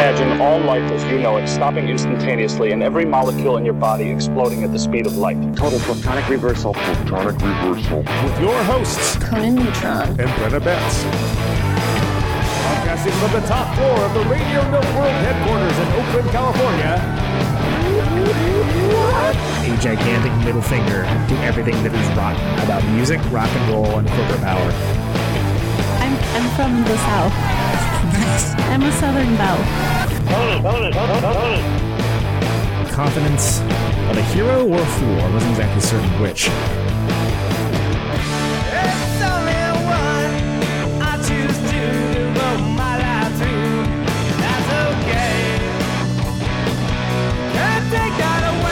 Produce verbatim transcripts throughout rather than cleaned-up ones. Imagine all life as you know it stopping instantaneously and every molecule in your body exploding at the speed of light. Total Protonic Reversal. Protonic Reversal. With your hosts, Conan Neutron and Brenna Betts. Broadcasting from the top floor of the Radio Milk World Headquarters in Oakland, California. A gigantic middle finger to everything that is rock about music, rock and roll, and corporate power. I'm I'm from the South. Nice. I'm a Southern belle. Hold it, hold it, hold it, hold it. Confidence of a hero or a fool. I wasn't exactly certain which. It's only one I choose to roll my life through. That's okay. Can't take that away.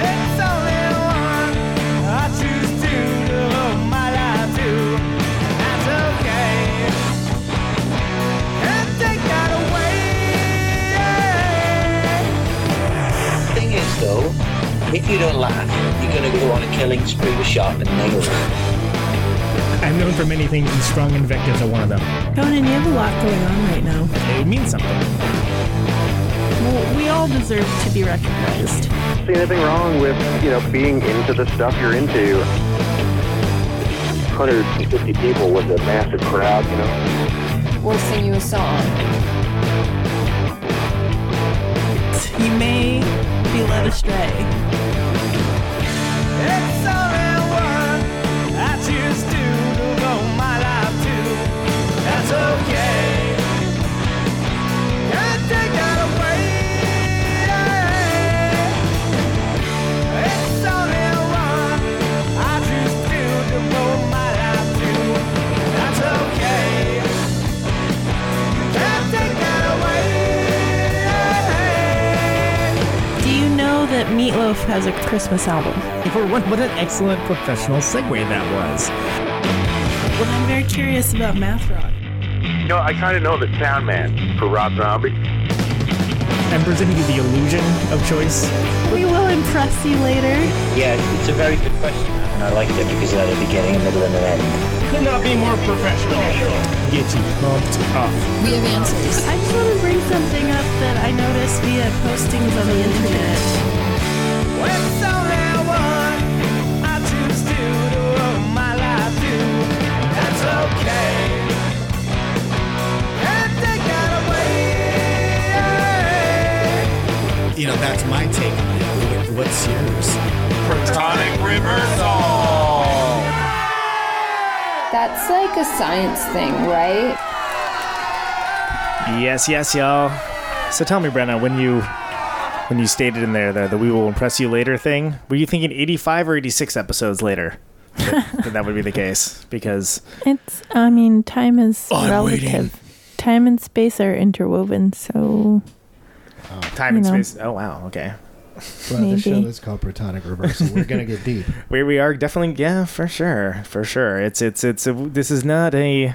It's only one I choose to live my life to, and that's okay. Can't take that away. The thing is, though, if you don't laugh, you're going to go on a killing spree with sharpened nails. I'm known for many things, and strong invectives are one of them. Conan, you have a lot going on right now. It means something. Well, we all deserve to be recognized. See anything wrong with, you know, being into the stuff you're into? one hundred fifty people was a massive crowd, you know? We'll sing you a song. You may be led astray. It's only one I choose to devote my life to. That's okay. Can't take that away. It's only one I choose to devote my life to. That's okay. Can't take that away. Do you know that Meatloaf has a Christmas album? What, what an excellent professional segue that was. Well, I'm very curious about math rock. You know, I kind of know the sound man for Rob Zombie. I'm presenting you the illusion of choice. We will impress you later. Yeah, it's a very good question. And I liked it because it had a beginning, a middle, and an end. Could not be more professional. Get you pumped up. We have answers. I just want to bring something up that I noticed via postings on the internet. What's up? Okay. And they got away. You know, that's my take on it. What's yours? Protonic Reversal! That's like a science thing, right? Yes, yes, y'all. So tell me, Brenna, when you when you stated in there the, the "we will impress you later" thing, were you thinking eighty-five or eighty-six episodes later? That, that would be the case, because it's, I mean, time is I'm relative. Waiting. Time and space are interwoven, so oh, time and know. Space. Oh wow, okay. Well, maybe. The show is called Protonic Reversal. We're gonna get deep. Where we are, definitely, yeah, for sure, for sure. It's it's it's a, this is not a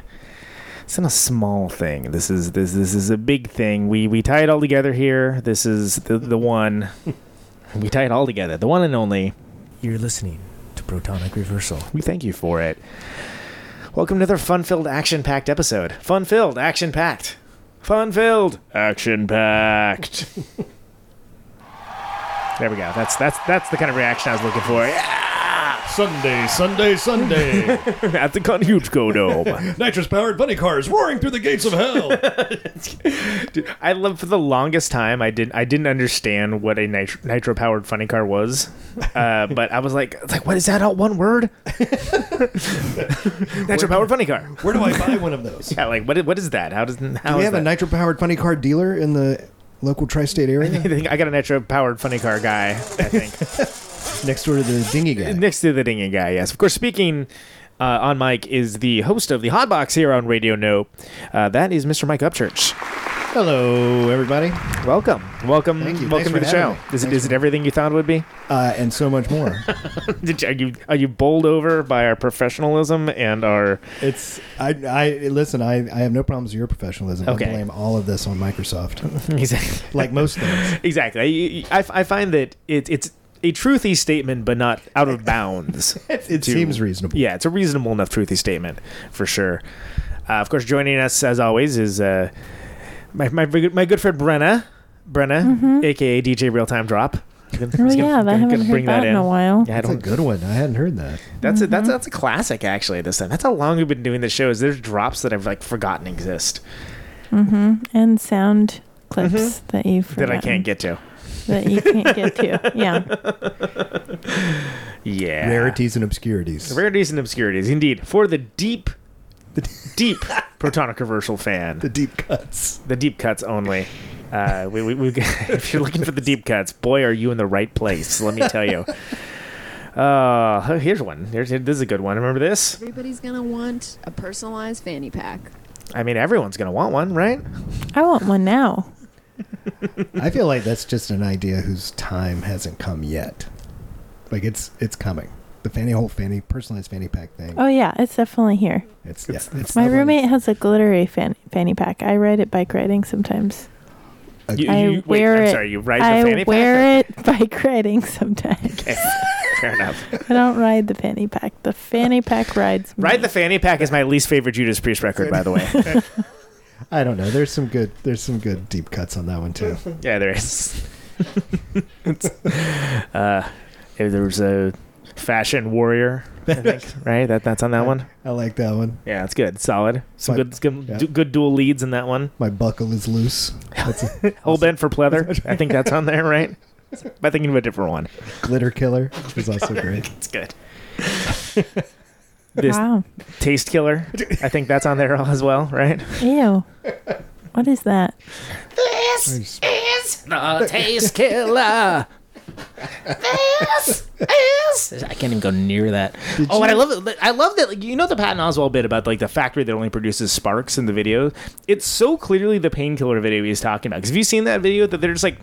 it's not a small thing. This is this this is a big thing. We we tie it all together here. This is the the one. We tie it all together. The one and only. You're listening. Protonic Reversal. We thank you for it. Welcome to another fun-filled, action-packed episode. Fun-filled, action-packed. Fun-filled, action-packed. There we go. That's that's that's the kind of reaction I was looking for. Yeah! Sunday, Sunday, Sunday. At the Conhutco Dome. Nitrous-powered bunny cars roaring through the gates of hell. Dude, I love for the longest time. I didn't. I didn't understand what a nitro, nitro-powered funny car was, uh, but I was like, like, what is that? All one word? Nitro-powered funny car. Where do I buy one of those? Yeah, like what? What is that? How does? How do we have that? A nitro-powered funny car dealer in the local tri-state area? I got a nitro-powered funny car guy. I think next door to the dinghy guy. Next to the dinghy guy. Yes, of course. Speaking. Uh, on mic is the host of the Hotbox here on Radio Note. Uh, that is Mister Mike Upchurch. Hello, everybody. Welcome. Welcome. Thank you. Welcome to the show. Me. Is Thanks it is it everything you thought it would be? Uh, and so much more. Did you, are you are you bowled over by our professionalism and our? It's I I listen. I, I have no problems with your professionalism. Okay. I blame all of this on Microsoft. Exactly. Like most things. Exactly. I, I, I find that it, it's. A truthy statement, but not out of bounds. It to, seems reasonable. Yeah, it's a reasonable enough truthy statement for sure. Uh, of course, joining us as always is uh, my, my my good friend Brenna, Brenna, mm-hmm. aka D J Real Time Drop. Gonna, oh yeah, gonna, I gonna, haven't gonna heard that, that in a while. Yeah, that's a good one. I hadn't heard that. That's mm-hmm. a that's that's a classic actually. This time, that's how long we've been doing the show. Is there's drops that I've like forgotten exist. Mm-hmm. And sound clips mm-hmm. that you've forgotten. That I can't get to. That you can't get to. Yeah. Yeah. Rarities and obscurities. Rarities and obscurities, indeed. For the deep, the deep Protonic Reversal fan. The deep cuts. The deep cuts only. Uh, we, we, we, if you're looking for the deep cuts, boy, are you in the right place. Let me tell you. Uh, here's one. Here's, this is a good one. Remember this? Everybody's going to want a personalized fanny pack. I mean, everyone's going to want one, right? I want one now. I feel like that's just an idea whose time hasn't come yet. Like, it's it's coming. The fanny whole fanny, personalized fanny pack thing. Oh, yeah. It's definitely here. It's, it's, yeah, it's My roommate has a glittery fan, fanny pack. I ride it bike riding sometimes. Uh, you, you, I wait, wear I'm it, sorry, you ride the I fanny pack? I wear it bike riding sometimes. Okay. Fair enough. I don't ride the fanny pack. The fanny pack rides me. Ride the fanny pack is my least favorite Judas Priest record, by the way. I don't know. There's some good. There's some good deep cuts on that one too. Yeah, there is. uh, there was a Fashion Warrior, I think, right? That that's on that I, one. I like that one. Yeah, it's good. Solid. Some my, good, good, yeah. du- good dual leads in that one. My buckle is loose. That's a, Whole bent for pleather. I think that's on there, right? By thinking of a different one. Glitter Killer is also great. It's good. This wow. Taste Killer. I think that's on there as well, right? Ew. What is that? This is the Taste Killer. This is... I can't even go near that. Did oh, you? And I love it. I love that. Like, you know the Patton Oswalt bit about like the factory that only produces sparks in the video? It's so clearly the Painkiller video he's talking about. Because have you seen that video that they're just like...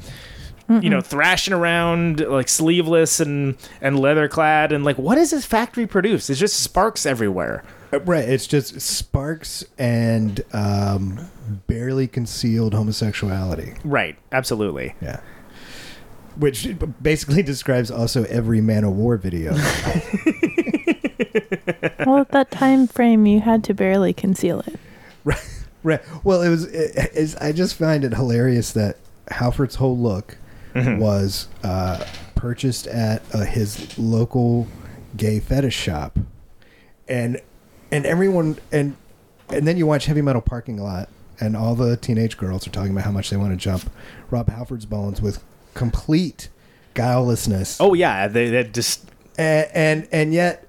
Mm-mm. You know, thrashing around like sleeveless and, and leather clad, and like, what does this factory produce? It's just sparks everywhere, right? It's just sparks and um, barely concealed homosexuality, right? Absolutely, yeah. Which basically describes also every Man of War video. Well, at that time frame, you had to barely conceal it, right? Right. Well, it was. It, it's, I just find it hilarious that Halford's whole look. Mm-hmm. was uh, purchased at uh, his local gay fetish shop, and and everyone and and then you watch Heavy Metal Parking Lot, and all the teenage girls are talking about how much they want to jump Rob Halford's bones with complete guilelessness. Oh yeah, they that just and, and and yet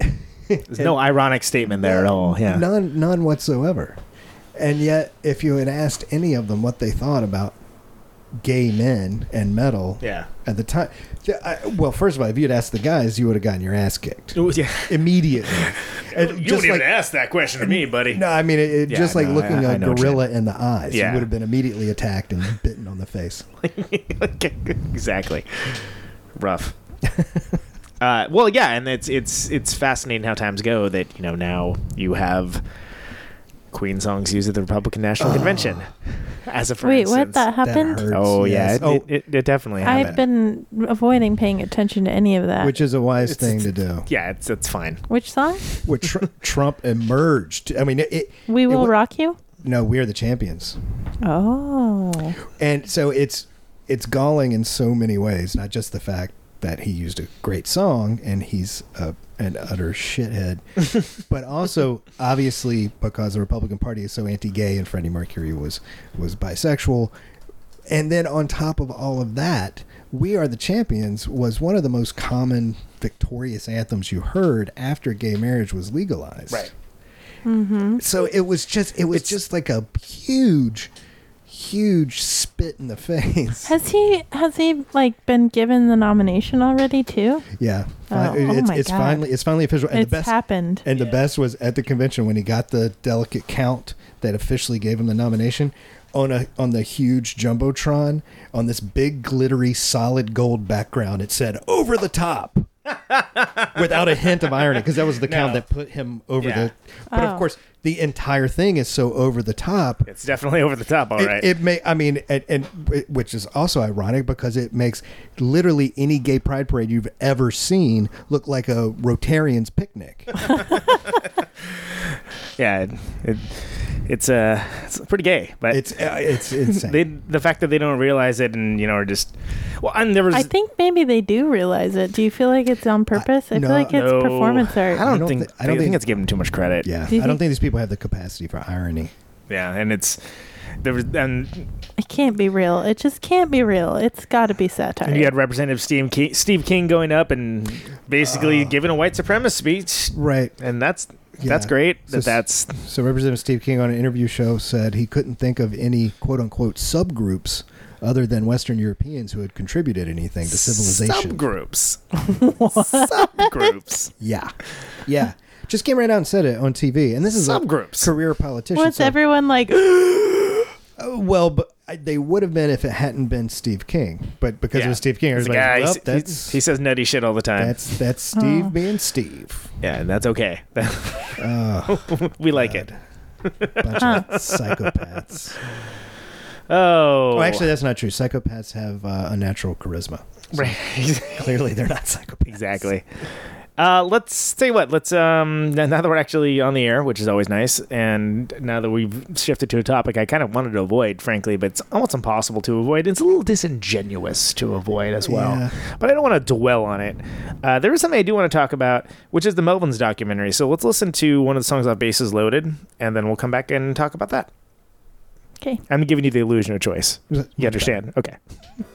there's and, no ironic statement there none, at all. Yeah, none none whatsoever. And yet, if you had asked any of them what they thought about gay men and metal yeah. at the time. I, well, first of all, if you had asked the guys, you would have gotten your ass kicked was, yeah. immediately. And you wouldn't like, even ask that question to me, buddy. No, I mean, it, it, yeah, just like no, looking I, I a gorilla in the eyes. Yeah. You would have been immediately attacked and bitten on the face. Exactly. Rough. uh, well, yeah, and it's it's it's fascinating how times go that, you know, now you have Queen songs used at the Republican National uh, Convention. As a for Wait, instance. What? That happened? That hurts, oh, yes. yeah. It, oh, it, it definitely happened. I've been avoiding paying attention to any of that. Which is a wise it's, thing to do. Yeah, it's it's fine. Which song? Where tr- Trump emerged. I mean, it... it we Will it, Rock You? No, We Are the Champions. Oh. And so it's it's galling in so many ways, not just the fact that he used a great song and he's a, an utter shithead, but also obviously because the Republican Party is so anti-gay and Freddie Mercury was was bisexual. And then on top of all of that, We Are the Champions was one of the most common victorious anthems you heard after gay marriage was legalized. Right. Mm-hmm. So it was just it was it's, just like a huge huge spit in the face. Has he has he like been given the nomination already too? Yeah. Oh, it's, oh my it's God. finally it's finally official. And it's the best, happened. And yeah. the best was at the convention when he got the delegate count that officially gave him the nomination on a on the huge jumbotron on this big glittery solid gold background. It said "Over the Top." Without a hint of irony, because that was the count no. that put him over yeah. the. But oh. of course, the entire thing is so over the top. It's definitely over the top, all it, right. It may, I mean, and, and which is also ironic because it makes literally any gay pride parade you've ever seen look like a Rotarian's picnic. Yeah, it, it, it's uh it's pretty gay, but it's uh, it's insane. They, the fact that they don't realize it, and you know, are just well, and there was. I think maybe they do realize it. Do you feel like it's on purpose? I, I no, feel like it's no. performance art. I don't, I don't think th- I don't think, think it's given too much credit. Yeah, I don't think, think these people have the capacity for irony. Yeah, and it's there was and it can't be real. It just can't be real. It's got to be satire. And you had Representative Steve King, Steve King going up and basically uh, giving a white supremacist speech, right? And that's. Yeah. That's great. So, that that's so. Representative Steve King on an interview show said he couldn't think of any "quote unquote" subgroups other than Western Europeans who had contributed anything to civilization. Subgroups. Subgroups. Yeah, yeah. Just came right out and said it on T V. And this is subgroups. A career politician. What's so everyone like? Uh, well, but I, they would have been if it hadn't been Steve King, but because yeah. it was Steve King, everybody's like, ah, well, that's, he says nutty shit all the time. That's that's Steve oh. being Steve. Yeah, and that's okay. oh, we like God. it. Bunch of psychopaths. Oh. oh, actually, that's not true. Psychopaths have uh, a natural charisma. So right. Clearly, they're not psychopaths. Exactly. Uh, let's tell you what, let's, um, now that we're actually on the air, which is always nice, and now that we've shifted to a topic I kind of wanted to avoid, frankly, but it's almost impossible to avoid. It's a little disingenuous to avoid as well, yeah. but I don't want to dwell on it. Uh, there is something I do want to talk about, which is the Melvins documentary. So let's listen to one of the songs off Bases Loaded, and then we'll come back and talk about that. Okay. I'm giving you the illusion of choice. You understand? Okay. Come on.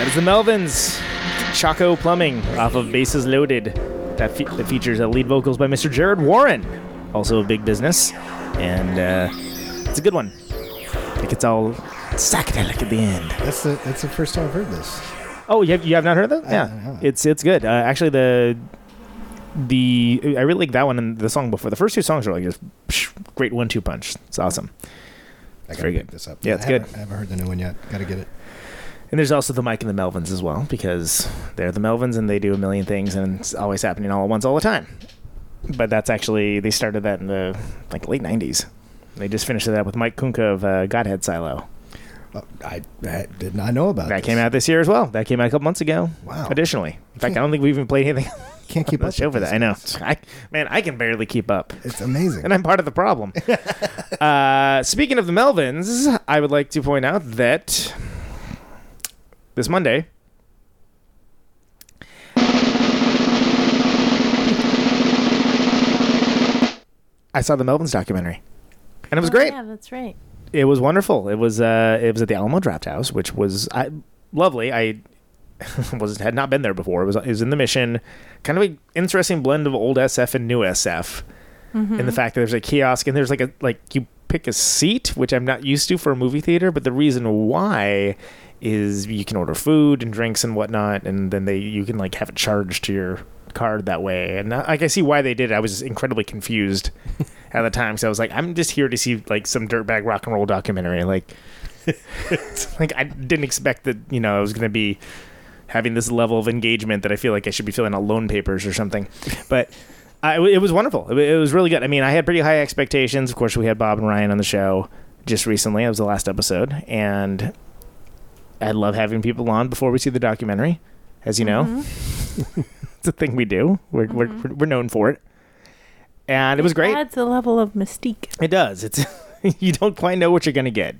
That is the Melvins, Chaco Plumbing, off of Bases Loaded. That, fe- that features the lead vocals by Mister Jared Warren, also a Big Business. And uh, it's a good one. It gets all psychedelic at the end. That's the, that's the first time I've heard this. Oh, you have, you have not heard that? I yeah. It's it's good. Uh, actually, the the I really like that one and the song before. The first two songs are like just psh, great one-two punch. It's awesome. I got to pick this up. Yeah, it's I good. I haven't heard the new one yet. Got to get it. And there's also the Mike and the Melvins as well, because they're the Melvins and they do a million things and it's always happening all at once all the time. But that's actually, they started that in the like late nineties. They just finished that with Mike Kunkka of uh, Godhead Silo. Oh, I, I did not know about that. That came out this year as well. That came out a couple months ago. Wow. Additionally. In fact, I don't think we even played anything. Can't keep up over that. I know. I, man, I can barely keep up. It's amazing. And I'm part of the problem. uh, speaking of the Melvins, I would like to point out that this Monday, I saw the Melvins documentary. And it was oh, great. Yeah, that's right. It was wonderful. It was uh, it was at the Alamo Draft House, which was I, lovely. I was had not been there before. It was, it was in the Mission. Kind of an interesting blend of old S F and new S F. Mm-hmm. And the fact that there's a kiosk and there's like a like you pick a seat, which I'm not used to for a movie theater. But the reason why is you can order food and drinks and whatnot, and then they you can like have it charged to your card that way. And I, like I see why they did it. I was incredibly confused at the time, so I was like, I'm just here to see like some dirtbag rock and roll documentary. Like, like I didn't expect that, you know, I was going to be having this level of engagement that I feel like I should be filling out loan papers or something. But I, it was wonderful. It was really good. I mean, I had pretty high expectations. Of course, we had Bob and Ryan on the show just recently. It was the last episode, and I love having people on before we see the documentary, as you know. Mm-hmm. It's a thing we do. We're, mm-hmm. we're we're known for it. And it was great. It adds a level of mystique. It does. It's you don't quite know what you're going to get.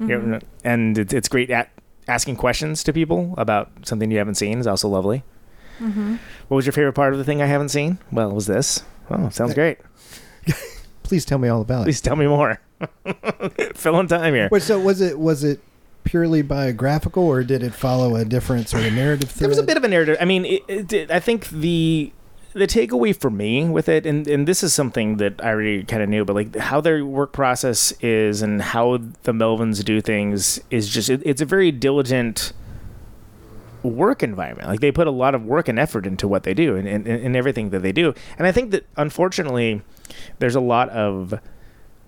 Mm-hmm. And it's, it's great at asking questions to people about something you haven't seen is also lovely. Mm-hmm. What was your favorite part of the thing I haven't seen? Well, it was this. Oh, sounds great. Please tell me all about it. Please tell me more. Fill in time here. Wait, so was it was it purely biographical, or did it follow a different sort of narrative thread? There was a bit of a narrative. I mean, it, it, it, I think the the takeaway for me with it, and, and this is something that I already kind of knew, but like how their work process is and how the Melvins do things is just, it, it's a very diligent work environment. Like they put a lot of work and effort into what they do and, and, and everything that they do. And I think that unfortunately there's a lot of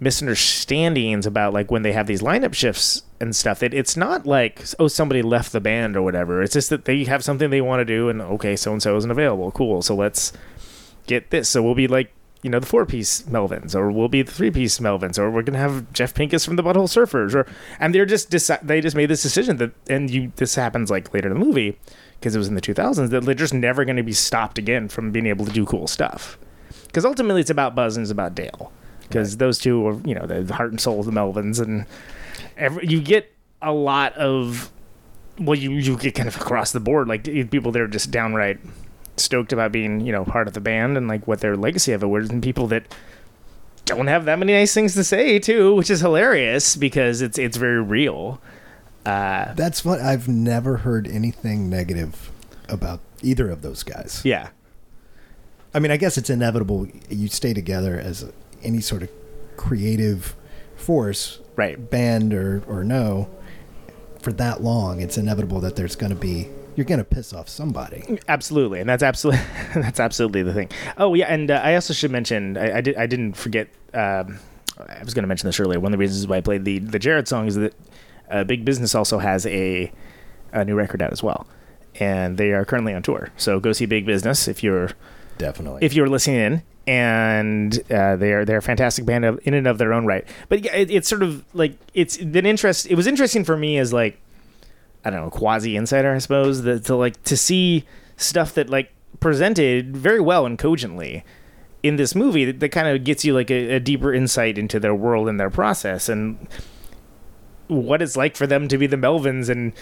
misunderstandings about like when they have these lineup shifts and stuff. It, it's not like, oh, somebody left the band or whatever. It's just that they have something they want to do, and okay, so-and-so isn't available. Cool. So let's get this. So we'll be like, you know, the four-piece Melvins, or we'll be the three-piece Melvins, or we're going to have Jeff Pincus from the Butthole Surfers, or, and they're just, deci- they just made this decision that, and you, this happens like later in the movie, because it was in the two thousands, that they're just never going to be stopped again from being able to do cool stuff. Because ultimately it's about Buzz and it's about Dale. Because those two are, you know, the heart and soul of the Melvins, and every, you get a lot of, well, you, you get kind of across the board, like people that are just downright stoked about being, you know, part of the band and like what their legacy of it was, and people that don't have that many nice things to say too, which is hilarious because it's it's very real. Uh, That's what I've never heard anything negative about either of those guys. Yeah, I mean, I guess it's inevitable. You stay together as a, any sort of creative force, right, band or, or no, for that long, it's inevitable that there's going to be, you're going to piss off somebody. Absolutely. And that's absolutely, that's absolutely the thing. Oh yeah. And uh, I also should mention, I, I did, I didn't forget, um, I was going to mention this earlier. One of the reasons why I played the, the Jared song is that uh, Big Business also has a, a new record out as well. And they are currently on tour. So go see Big Business if you're definitely, if you're listening in. And uh, they are they're a fantastic band of, in and of their own right. But yeah, it, it's sort of like it's been interest. It was interesting for me as like I don't know, quasi insider, I suppose, that to like to see stuff that like presented very well and cogently in this movie that, that kind of gets you like a, a deeper insight into their world and their process and what it's like for them to be the Melvins. And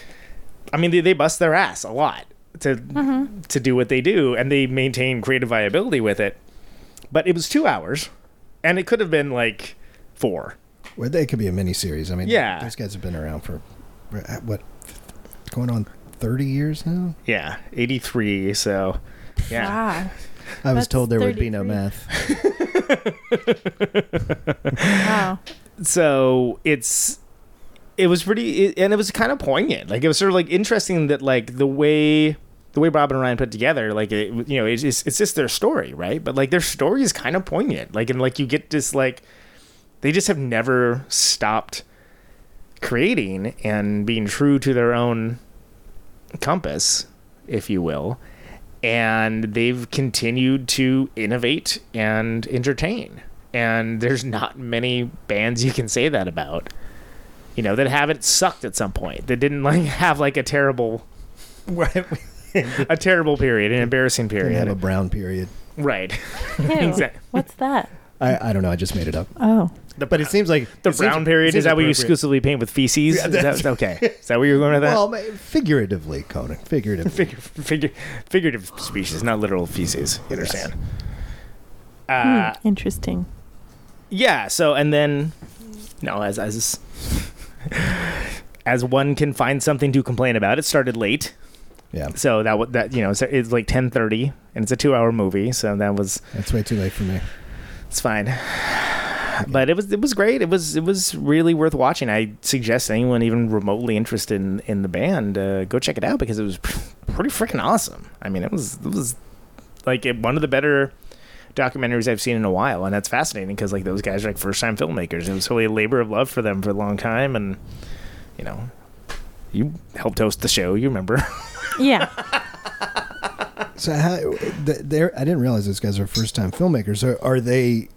I mean, they, they bust their ass a lot to mm-hmm. to do what they do, and they maintain creative viability with it. But it was two hours, and it could have been like four. Well, they could be a miniseries. I mean, yeah. These guys have been around for, what, going on thirty years now? Yeah, eighty-three, so yeah. Wow. I was That's told there thirty-three. Would be no math. Wow. So it's it was pretty it, and it was kind of poignant. Like it was sort of like interesting that like the way the way Bob and Ryan put together, like it, you know, it's it's just their story, right? But like their story is kind of poignant. Like and like you get this like they just have never stopped creating and being true to their own compass, if you will. And they've continued to innovate and entertain. And there's not many bands you can say that about, you know, that haven't sucked at some point, that didn't like have like a terrible, a terrible period, an embarrassing period. Didn't have a brown period. Right. Exactly. What's that? I, I don't know. I just made it up. Oh. The, but it seems like the brown seems, period is that what you exclusively paint with feces? Yeah, is that, okay, is that what you're going with that? Well, figuratively, Conan, figuratively, figure, figure, figurative species, not literal feces. You understand? Yes. Uh, hmm, interesting. Yeah. So, and then, no, as as as one can find something to complain about, it started late. Yeah. So that that you know so it's like ten thirty, and it's a two-hour movie. So that was that's way too late for me. It's fine. But it was it was great. It was it was really worth watching. I suggest anyone even remotely interested in, in the band uh, go check it out because it was pr- pretty freaking awesome. I mean, it was it was like it, one of the better documentaries I've seen in a while, and that's fascinating because like those guys are like first time filmmakers. It was really a labor of love for them for a long time, and you know, you helped host the show. You remember? Yeah. So how there? I didn't realize those guys are first time filmmakers. Are, are they?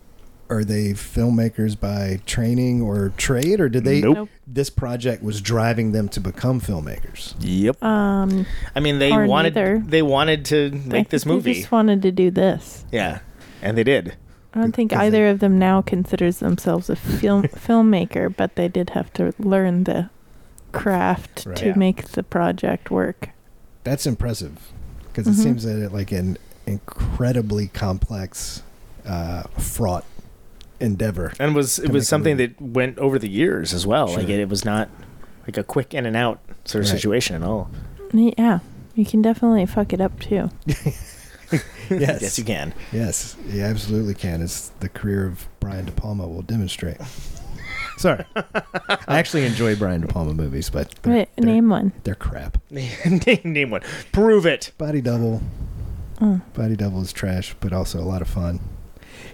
Are they filmmakers by training or trade, or did they? Nope. This project was driving them to become filmmakers. Yep. Um, I mean, they wanted neither. they wanted to make this movie. They just wanted to do this. Yeah, and they did. I don't think either they, of them now considers themselves a film filmmaker, but they did have to learn the craft right. to yeah. make the project work. That's impressive, because mm-hmm. it seems that it, like an incredibly complex, uh, fraught. endeavor, and was it was something that went over the years as well. Sure. Like it, it was not like a quick in and out sort of right. situation at all. Yeah, you can definitely fuck it up too. yes, yes, you can. Yes, you absolutely can. It's the career of Brian De Palma will demonstrate. Sorry, I actually enjoy Brian De Palma movies, but they're, wait, they're, name one. They're crap. name, name one. Prove it. Body Double. Mm. Body Double is trash, but also a lot of fun.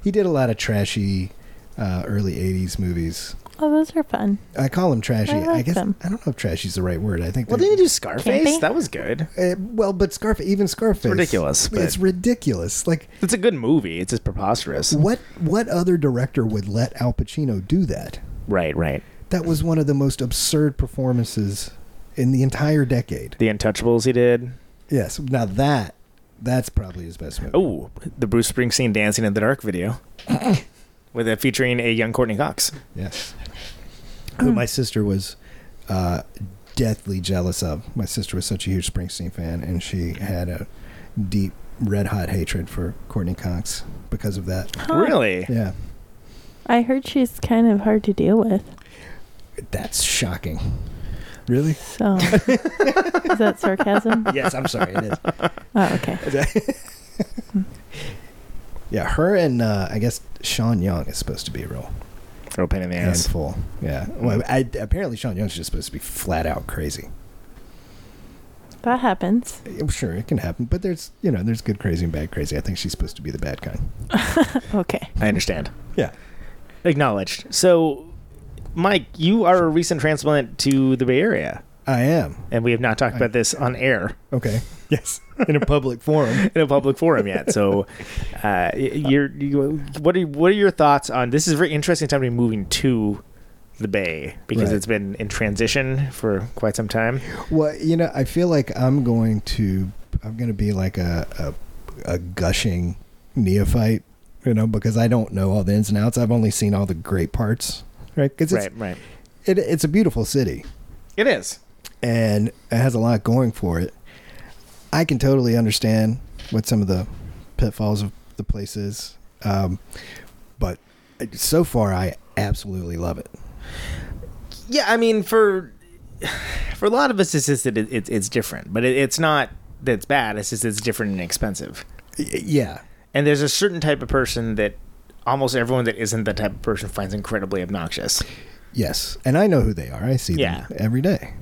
He did a lot of trashy uh, early eighties movies. Oh, those are fun. I call them trashy. I, like I guess them. I don't know if trashy is the right word. I think. Well, didn't he do Scarface? That was good. Uh, well, but Scarface, even Scarface, it's ridiculous. It's ridiculous. Like it's a good movie. It's just preposterous. What What other director would let Al Pacino do that? Right, right. That was one of the most absurd performances in the entire decade. The Untouchables he did. Yes. Now that. That's probably his best movie. Oh, the Bruce Springsteen Dancing in the Dark video. With it featuring a young Courtney Cox. Yes. Who my sister was uh, deathly jealous of. My sister was such a huge Springsteen fan, and she had a deep, red-hot hatred for Courtney Cox because of that. Huh. Really? Yeah. I heard she's kind of hard to deal with. That's shocking. Really? So, is that sarcasm? Yes, I'm sorry, it is. Oh, okay. Yeah, her and uh, I guess Sean Young is supposed to be a real, real pain in the ass. Handful. Yeah. Well, I, apparently Sean Young's just supposed to be flat out crazy. That happens. Sure, it can happen, but there's you know there's good crazy and bad crazy. I think she's supposed to be the bad kind. Okay. I understand. Yeah. Acknowledged. So. Mike, you are a recent transplant to the Bay Area. I am. And we have not talked I, about this on air. Okay. Yes. In a public forum. In a public forum yet. So, uh, you're, you, what, are, what are your thoughts on... This is a very interesting time to be moving to the Bay because right. it's been in transition for quite some time. Well, you know, I feel like I'm going to... I'm going to be like a, a, a gushing neophyte, you know, because I don't know all the ins and outs. I've only seen all the great parts. Right, cause it's, right, right. It, it's a beautiful city. It is. And it has a lot going for it. I can totally understand what some of the pitfalls of the place is. Um, but so far, I absolutely love it. Yeah, I mean, for For a lot of us, it's just that it, it, it's different. But it, it's not that it's bad. It's just that it's different and expensive. Yeah. And there's a certain type of person that almost everyone that isn't that type of person finds incredibly obnoxious. Yes. And I know who they are. I see yeah. them every day.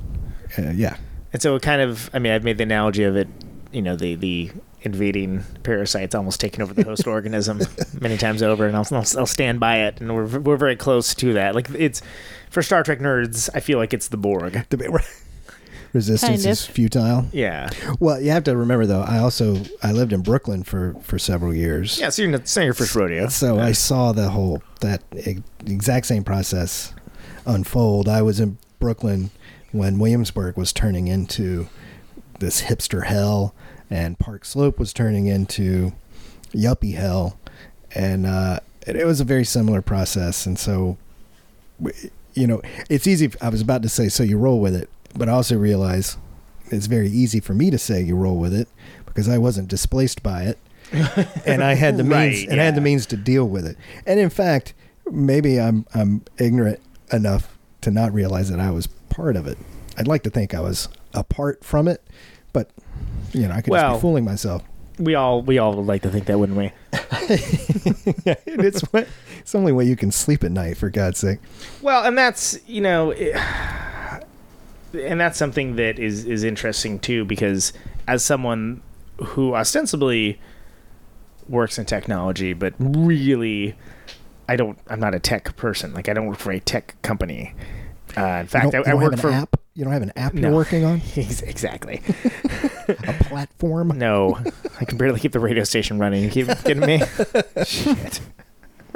Uh, yeah. And so it kind of, I mean, I've made the analogy of it, you know, the, the invading parasites almost taking over the host organism many times over, and I'll, I'll, I'll stand by it. And we're we're very close to that. Like, it's, for Star Trek nerds, I feel like it's the Borg. The, resistance kind of. Is futile. Yeah. Well, you have to remember, though, I also, I lived in Brooklyn for, for several years. Yeah, so you're not saying your first rodeo. So yeah. I saw the whole, that exact same process unfold. I was in Brooklyn when Williamsburg was turning into this hipster hell, and Park Slope was turning into yuppie hell, and uh, it, it was a very similar process. And so, you know, it's easy. I was about to say, so you roll with it, but I also realize it's very easy for me to say you roll with it because I wasn't displaced by it, and I had the means, right, and yeah. I had the means to deal with it. And in fact, maybe I'm I'm ignorant enough to not realize that I was part of it. I'd like to think I was apart from it, but you know, I could well, just be fooling myself. We all we all would like to think that, wouldn't we? it's what it's the only way you can sleep at night, for God's sake. Well, and that's you know, it, and that's something that is is interesting too, because as someone who ostensibly works in technology, but really, I don't. I'm not a tech person. Like I don't work for a tech company. Uh, in fact, I, I work for. App? You don't have an app no. you're working on? Exactly. A platform? No, I can barely keep the radio station running. You keep kidding me? Shit.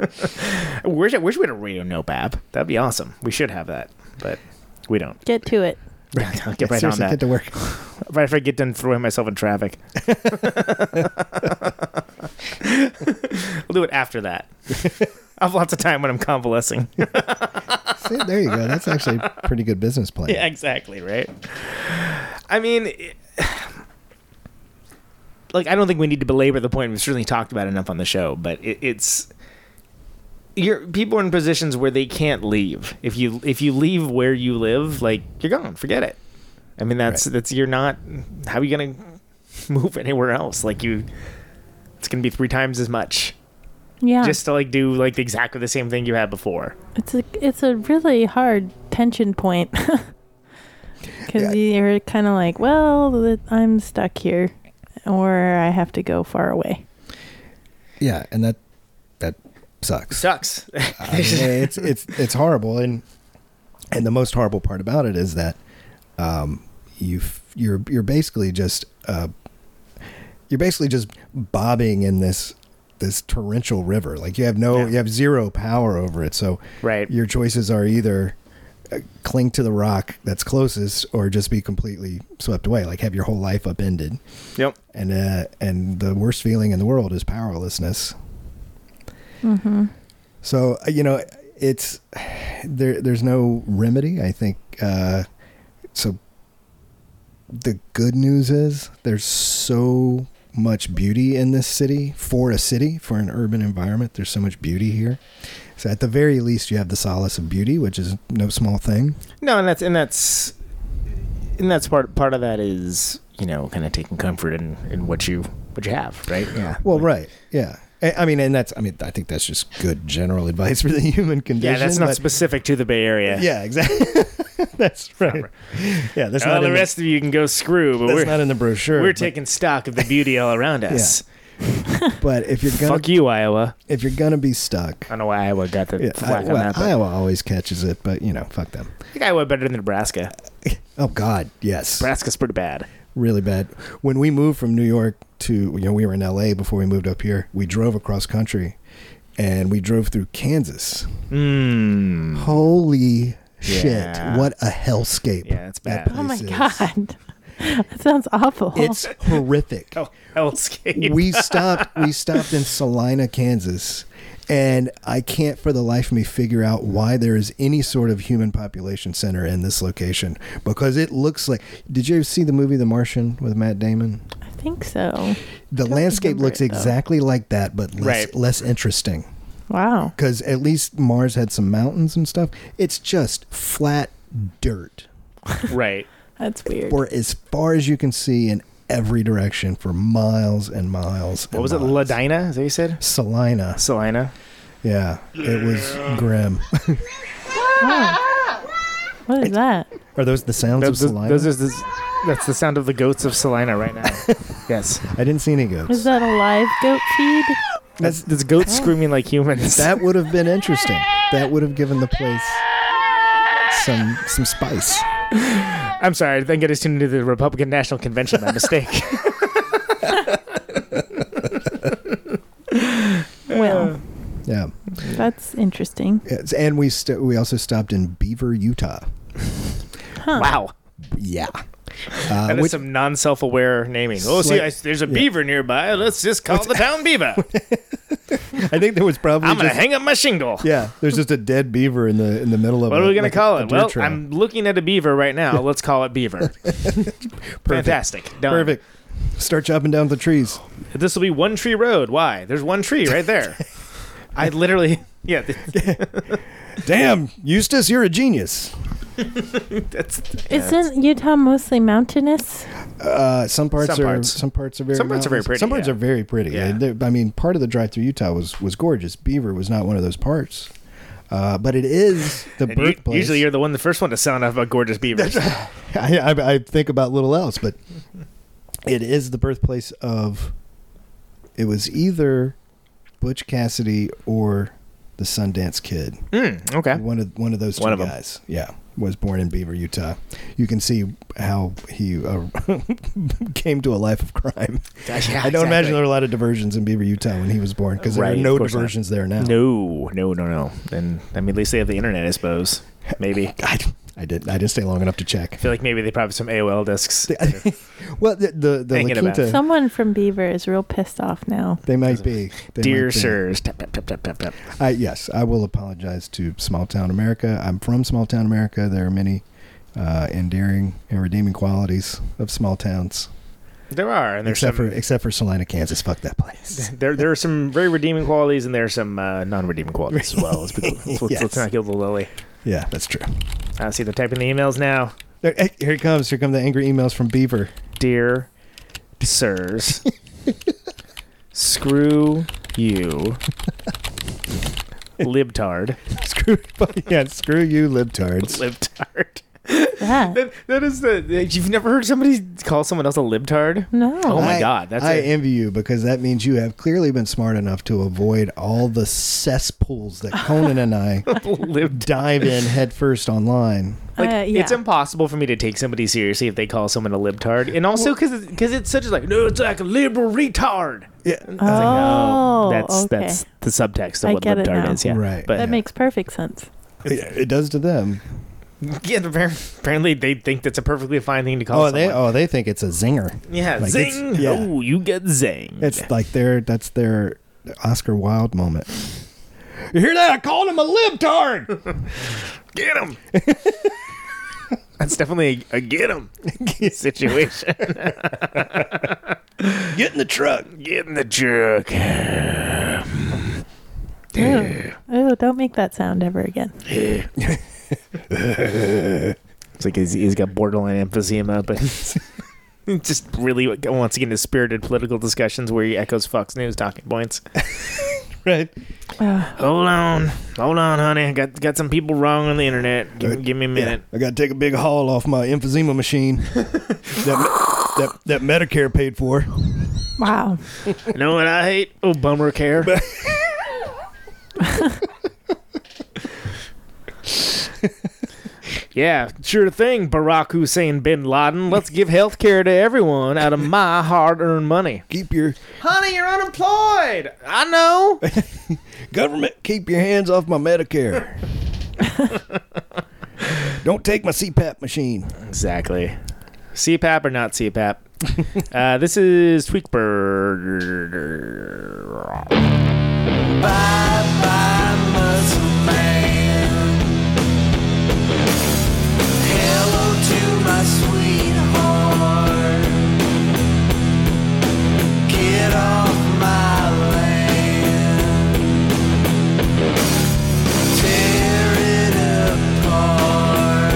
I wish I wish we had a Radio Note app. That'd be awesome. We should have that, but we don't. Get to it. Right, I'll get yeah, right on that. Get to work. Right after I get done throwing myself in traffic. I'll do it after that. I have lots of time when I'm convalescing. See, there you go. That's actually a pretty good business plan. Yeah, exactly, right? I mean, it, like, I don't think we need to belabor the point. We've certainly talked about it enough on the show, but it, it's... You're, people are in positions where they can't leave. If you if you leave where you live, like, you're gone. Forget it. I mean, that's... Right. that's You're not... How are you going to move anywhere else? Like, you... It's going to be three times as much. Yeah. Just to like do like exactly the same thing you had before. It's a it's a really hard tension point because yeah. you're kind of like, well, I'm stuck here, or I have to go far away. Yeah, and that that sucks. It sucks. I mean, it's it's it's horrible, and and the most horrible part about it is that um you you're you're basically just uh you're basically just bobbing in this. this torrential river. Like you have no yeah. you have zero power over it, so right. your choices are either cling to the rock that's closest or just be completely swept away, like have your whole life upended. Yep. And uh, and the worst feeling in the world is powerlessness. Mm-hmm. So you know, it's there there's no remedy, I think. Uh, so the good news is there's so much beauty in this city for a city for an urban environment. There's so much beauty here, so at the very least you have the solace of beauty, which is no small thing. No, and that's and that's and that's part part of that is, you know, kind of taking comfort in in what you what you have, right? Yeah. Well, right. Yeah. I mean, and that's I mean I think that's just good general advice for the human condition. Yeah, that's not but, specific to the Bay Area. Yeah, exactly. That's right. Yeah, that's all not the rest the, of you can go screw, but we're not in the brochure. We're but, taking stock of the beauty all around us. Yeah. But if you're gonna fuck you, Iowa. If you're gonna be stuck, I don't know why Iowa got the yeah, flack I, well, on that. But. Iowa always catches it, but you know, fuck them. I think Iowa better than Nebraska. Oh God, yes. Nebraska's pretty bad. Really bad. When we moved from New York to, you know, we were in L A before we moved up here. We drove across country, and we drove through Kansas. Mm. Holy. Yeah. Shit! What a hellscape! Yeah, it's bad. Oh my god, that sounds awful. It's horrific. Oh, hellscape! We stopped. We stopped in Salina, Kansas, and I can't for the life of me figure out why there is any sort of human population center in this location, because it looks like. Did you ever see the movie The Martian with Matt Damon? I think so. The landscape looks it, exactly like that, but less, right. less interesting. Wow. Because at least Mars had some mountains and stuff. It's just flat dirt. Right. That's weird. For as far as you can see in every direction, for miles and miles. What and was miles. it, Ladina? Is that what you said? Salina. Salina. Yeah, yeah. It was grim. Wow. What is that? Are those the sounds those, of Salina? Those, those is that's the sound of the goats of Salina right now. Yes. I didn't see any goats. Is that a live goat feed? That's, that's goats oh. screaming like humans. That would have been interesting. That would have given the place some some spice. I'm sorry. I think I just tuned into the Republican National Convention by mistake. Well, yeah, that's interesting. It's, and we st- we also stopped in Beaver, Utah. Huh. Wow. Yeah. Uh, that is which, some non-self-aware naming. Oh, see, I, there's a yeah. beaver nearby. Let's just call the town Beaver. I think there was probably. I'm gonna just, hang up my shingle. Yeah, there's just a dead beaver in the in the middle of. What a, are we gonna like call a, it? A well, trail. I'm looking at a beaver right now. Let's call it Beaver. Fantastic. Done. Perfect. Start chopping down the trees. This will be One Tree Road. Why? There's one tree right there. I literally. Yeah. Damn, Eustace, you're a genius. That's, isn't Utah mostly mountainous? Uh, some parts some are parts. some parts are very some parts mountainous. are very pretty. Some parts yeah. are very pretty. Yeah. I, I mean, part of the drive through Utah was, was gorgeous. Beaver was not one of those parts, uh, but it is the and birthplace. You, usually, you're the one, the first one to sound off about gorgeous beavers. I, I, I think about little else, but it is the birthplace of. It was either Butch Cassidy or the Sundance Kid. Mm, okay, one of one of those two one of guys. Them. Yeah. Was born in Beaver, Utah. You can see how he uh, came to a life of crime. Yeah, I don't exactly. imagine there were a lot of diversions in Beaver, Utah when he was born, because there right, are no diversions not. there now. No, no, no, no. And I mean, at least they have the internet, I suppose. Maybe. I, I didn't. I didn't stay long enough to check. I feel like maybe they probably have some A O L discs. Well, the the, the La Quinta, about. Someone from Beaver is real pissed off now. They might be. They Dear might be. sirs, tap, tap, tap, tap, tap. I, yes, I will apologize to small town America. I'm from small town America. There are many uh, endearing and redeeming qualities of small towns. There are, and there's except some, for except for Salina, Kansas. Fuck that place. There, there are some very redeeming qualities, and there are some uh, non-redeeming qualities as well. Let's, let's, yes. let's not kill the lily. Yeah, that's true. I uh, see they're typing the emails now. There, here it comes. Here come the angry emails from Beaver. Dear sirs, screw you, libtard. Screw, yeah, screw you, libtards. Libtard. Yeah. That, that is the you've never heard somebody call someone else a libtard? No. Oh my I, god, that's I it. envy you, because that means you have clearly been smart enough to avoid all the cesspools that Conan and I dive in headfirst online. Like uh, yeah. It's impossible for me to take somebody seriously if they call someone a libtard, and also because well, it's, because it's such as like no, it's like a liberal retard. Yeah. Oh, like, no, that's okay. that's the subtext of I what libtard is. Yeah, right. But, that yeah. makes perfect sense. It, it does to them. Yeah, apparently they think that's a perfectly fine thing to call. Oh, someone. they oh they think it's a zinger. Yeah, like zing. Yeah. Oh, you get zing. It's like their that's their Oscar Wilde moment. You hear that? I called him a libtard. Get him. That's definitely a, a get him situation. Get in the truck. Get in the truck. Oh, don't make that sound ever again. Yeah. It's like he's, he's got borderline emphysema, but just really once again his spirited political discussions where he echoes Fox News talking points. Right. Uh, hold on, hold on, honey. I got got some people wrong on the internet. Give, uh, give me a minute. Yeah, I got to take a big haul off my emphysema machine that, that that Medicare paid for. Wow. You know what I hate? Oh, bummer care. Yeah, sure thing, Barack Hussein bin Laden. Let's give health care to everyone out of my hard-earned money. Keep your... Honey, you're unemployed. I know. Government, keep your hands off my Medicare. Don't take my C PAP machine. Exactly. C PAP or not C PAP. uh, this is Tweakbird. Bye-bye, Muscle Man. My sweetheart, get off my land, tear it apart,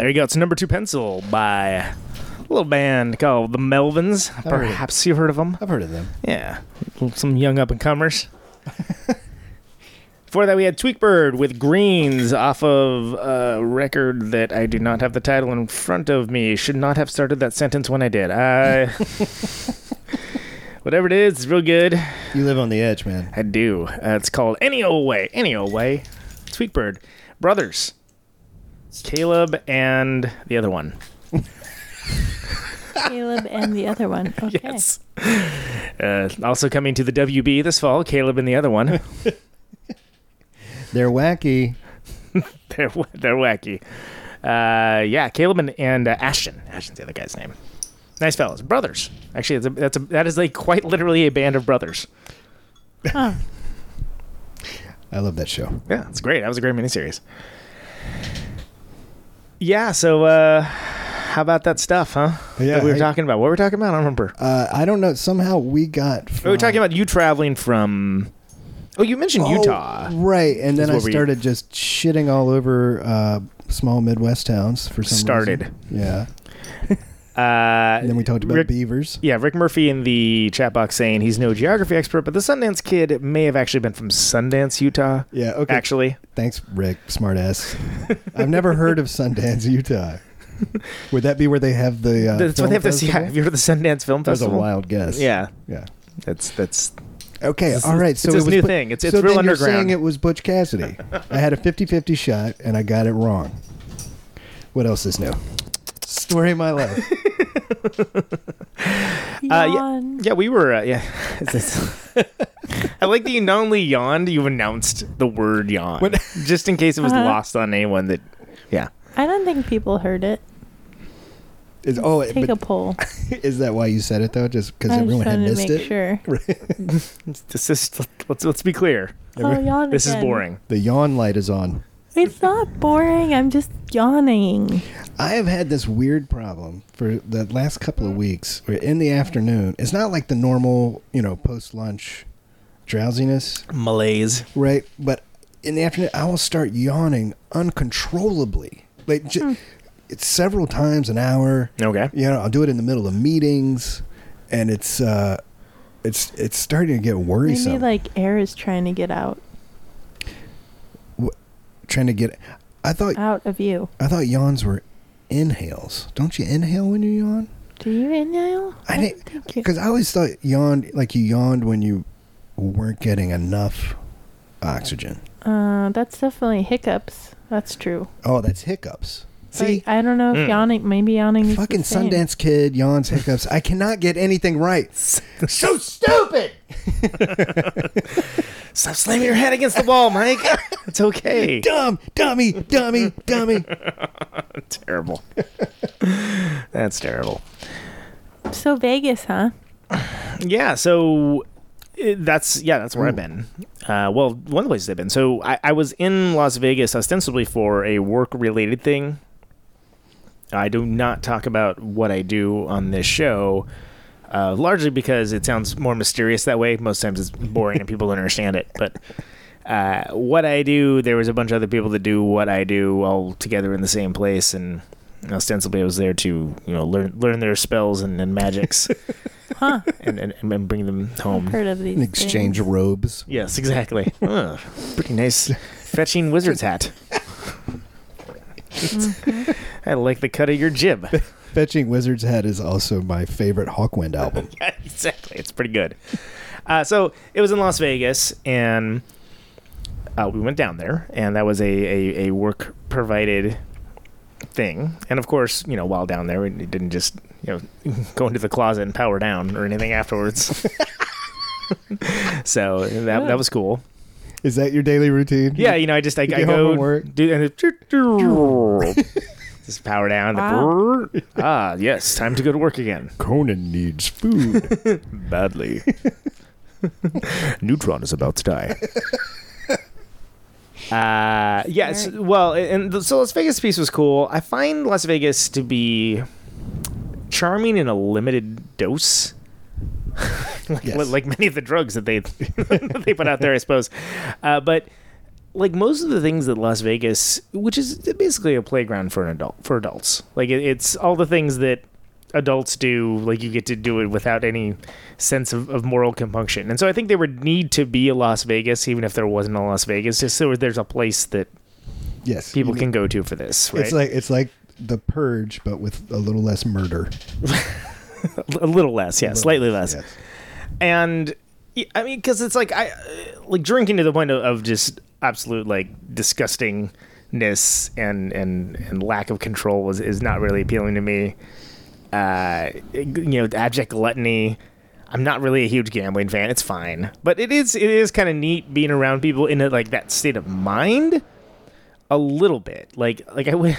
there you go. It's Number Two Pencil by a little band called the Melvins. I've Perhaps you've heard of them. I've heard of them. Yeah. Some young up-and-comers. Before that, we had Tweakbird with Greens off of a record that I do not have the title in front of me. Should not have started that sentence when I did. I... Whatever it is, it's real good. You live on the edge, man. I do. Uh, it's called Any Old Way. Any Old Way. Tweakbird. Brothers. Caleb and the other one. Caleb and the other one. Okay. Yes. Uh, also coming to the W B this fall, Caleb and the other one. They're wacky. they're they're wacky. Uh, yeah, Caleb and, and uh, Ashton. Ashton's the other guy's name. Nice fellas, brothers. Actually, that's a, that's a, that is like quite literally a band of brothers. Huh. I love that show. Yeah, it's great. That was a great miniseries. Yeah. So, uh, how about that stuff, huh? Yeah. That we were I, talking about what we were talking about. I don't remember. Uh, I don't know. Somehow we got. From... We were talking about you traveling from. Oh, you mentioned oh, Utah, right? And then I started we... just shitting all over uh, small Midwest towns for some started. Reason. Yeah. Uh, and then we talked about Rick, beavers. Yeah, Rick Murphy in the chat box saying he's no geography expert, but the Sundance Kid may have actually been from Sundance, Utah. Yeah, okay. Actually. Thanks, Rick, smartass. I've never heard of Sundance, Utah. Would that be where they have the uh, That's what they have to see. Yeah, have you heard of the Sundance Film Festival? That was a wild guess. Yeah. Yeah. That's... that's okay, all right. So it's this it was new put, thing. It's, it's so real underground. So then you're saying it was Butch Cassidy. I had a fifty-fifty shot, and I got it wrong. What else is new? Story of my life. uh, yeah, yeah, we were. Uh, yeah, I like that you not only yawned, you announced the word yawn, what? Just in case it was uh-huh. lost on anyone. That, yeah. I don't think people heard it. Is, oh, take but, a poll. Is that why you said it though? Just because everyone had missed to make it. Sure. This is, let's let's be clear. Oh, yawn this again. Is boring. The yawn light is on. It's not boring. I'm just yawning. I have had this weird problem for the last couple of weeks where in the afternoon, it's not like the normal, you know, post-lunch drowsiness. Malaise. Right. But in the afternoon, I will start yawning uncontrollably. Like, j- mm. it's several times an hour. Okay. You know, I'll do it in the middle of meetings, and it's, uh, it's, it's starting to get worrisome. Maybe, like, air is trying to get out. Trying to get I thought out of you. I thought yawns were inhales. Don't you inhale when you yawn? Do you inhale? I, I didn't because I always thought yawned like you yawned when you weren't getting enough oxygen. Uh, that's definitely hiccups. That's true. Oh, that's hiccups. See, but I don't know if mm. yawning, maybe yawning. Fucking is the same. Sundance Kid yawns, hiccups. I cannot get anything right. So stupid. Stop slamming your head against the wall, Mike. It's okay. Dumb, dummy, dummy, dummy. Terrible. That's terrible. So Vegas, huh? Yeah. So that's yeah. That's where Ooh. I've been. Uh, well, one of the places I've been. So I, I was in Las Vegas ostensibly for a work-related thing. I do not talk about what I do on this show, uh, largely because it sounds more mysterious that way. Most times it's boring and people don't understand it. But uh, what I do, there was a bunch of other people that do what I do all together in the same place. And ostensibly I was there to, you know, learn learn their spells and, and magics. Huh. And, and and bring them home. I've heard of these and exchange things. Robes. Yes, exactly. uh, pretty nice. Fetching wizard's hat. Mm-hmm. I like the cut of your jib. Fetching Wizard's Hat is also my favorite Hawkwind album. Yeah, exactly. It's pretty good. Uh, so it was in Las Vegas, and uh, we went down there, and that was a, a, a work-provided thing. And, of course, you know, while down there, we didn't just, you know, go into the closet and power down or anything afterwards. So that yeah. that was cool. Is that your daily routine? Yeah, you know, I just like I go work. Do and it, just power down. Wow. The, ah, yes, time to go to work again. Conan needs food badly. Neutron is about to die. uh yes, right. Well, and the, so Las Vegas piece was cool. I find Las Vegas to be charming in a limited dose. like, yes. like many of the drugs that they that they put out there, I suppose. Uh, but like most of the things that Las Vegas, which is basically a playground for an adult, for adults, like it, it's all the things that adults do, like you get to do it without any sense of, of moral compunction. And so I think there would need to be a Las Vegas, even if there wasn't a Las Vegas, just so there's a place that yes, people can go to for this. Right? It's like, it's like The Purge, but with a little less murder. A little less, yeah, little slightly less. less. Yes. And I mean, because it's like I like drinking to the point of, of just absolute like disgustingness and and and lack of control is, is not really appealing to me. Uh, you know, abject gluttony. I'm not really a huge gambling fan. It's fine, but it is it is kind of neat being around people in a, like that state of mind. A little bit, like like I would,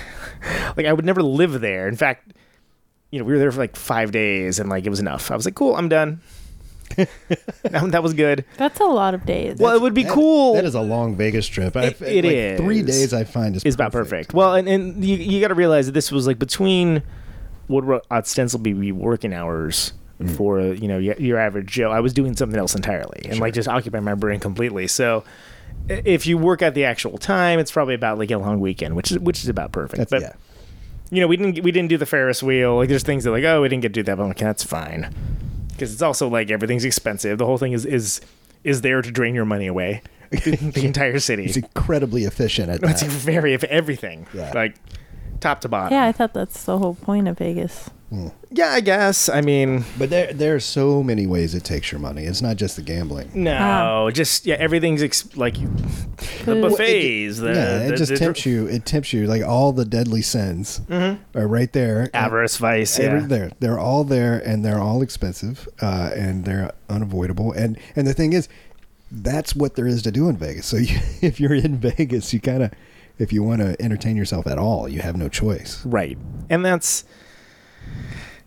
like I would never live there. In fact, you know, we were there for like five days, and like it was enough. I was like, cool, I'm done. That was good. That's a lot of days. Well, That's, it would be that, cool. That is a long Vegas trip. It, I, it like is three days. I find is, is perfect. about perfect. Well, and, and you you got to realize that this was like between what were ostensibly be working hours mm. for you know your, your average Joe. I was doing something else entirely, and sure. like just occupying my brain completely. So. If you work out the actual time, it's probably about like a long weekend, which is which is about perfect. That's, but yeah. you know, we didn't we didn't do the Ferris wheel. Like there's things that like oh we didn't get to do that, but I'm like that's fine because it's also like everything's expensive. The whole thing is is is there to drain your money away. The entire city. It's incredibly efficient at that. It's very if everything yeah. like top to bottom. Yeah, I thought that's the whole point of Vegas. Mm. Yeah, I guess. I mean, but there there are so many ways it takes your money. It's not just the gambling. No, um, just yeah, everything's ex- like the buffets. Well, it, the, yeah, the, it just the, tempts the, you. It tempts you. Like all the deadly sins mm-hmm. are right there. Avarice, vice. Yeah, every, there they're all there, and they're all expensive, uh, and they're unavoidable. And and the thing is, that's what there is to do in Vegas. So you, if you're in Vegas, you kind of, if you want to entertain yourself at all, you have no choice. Right, and that's.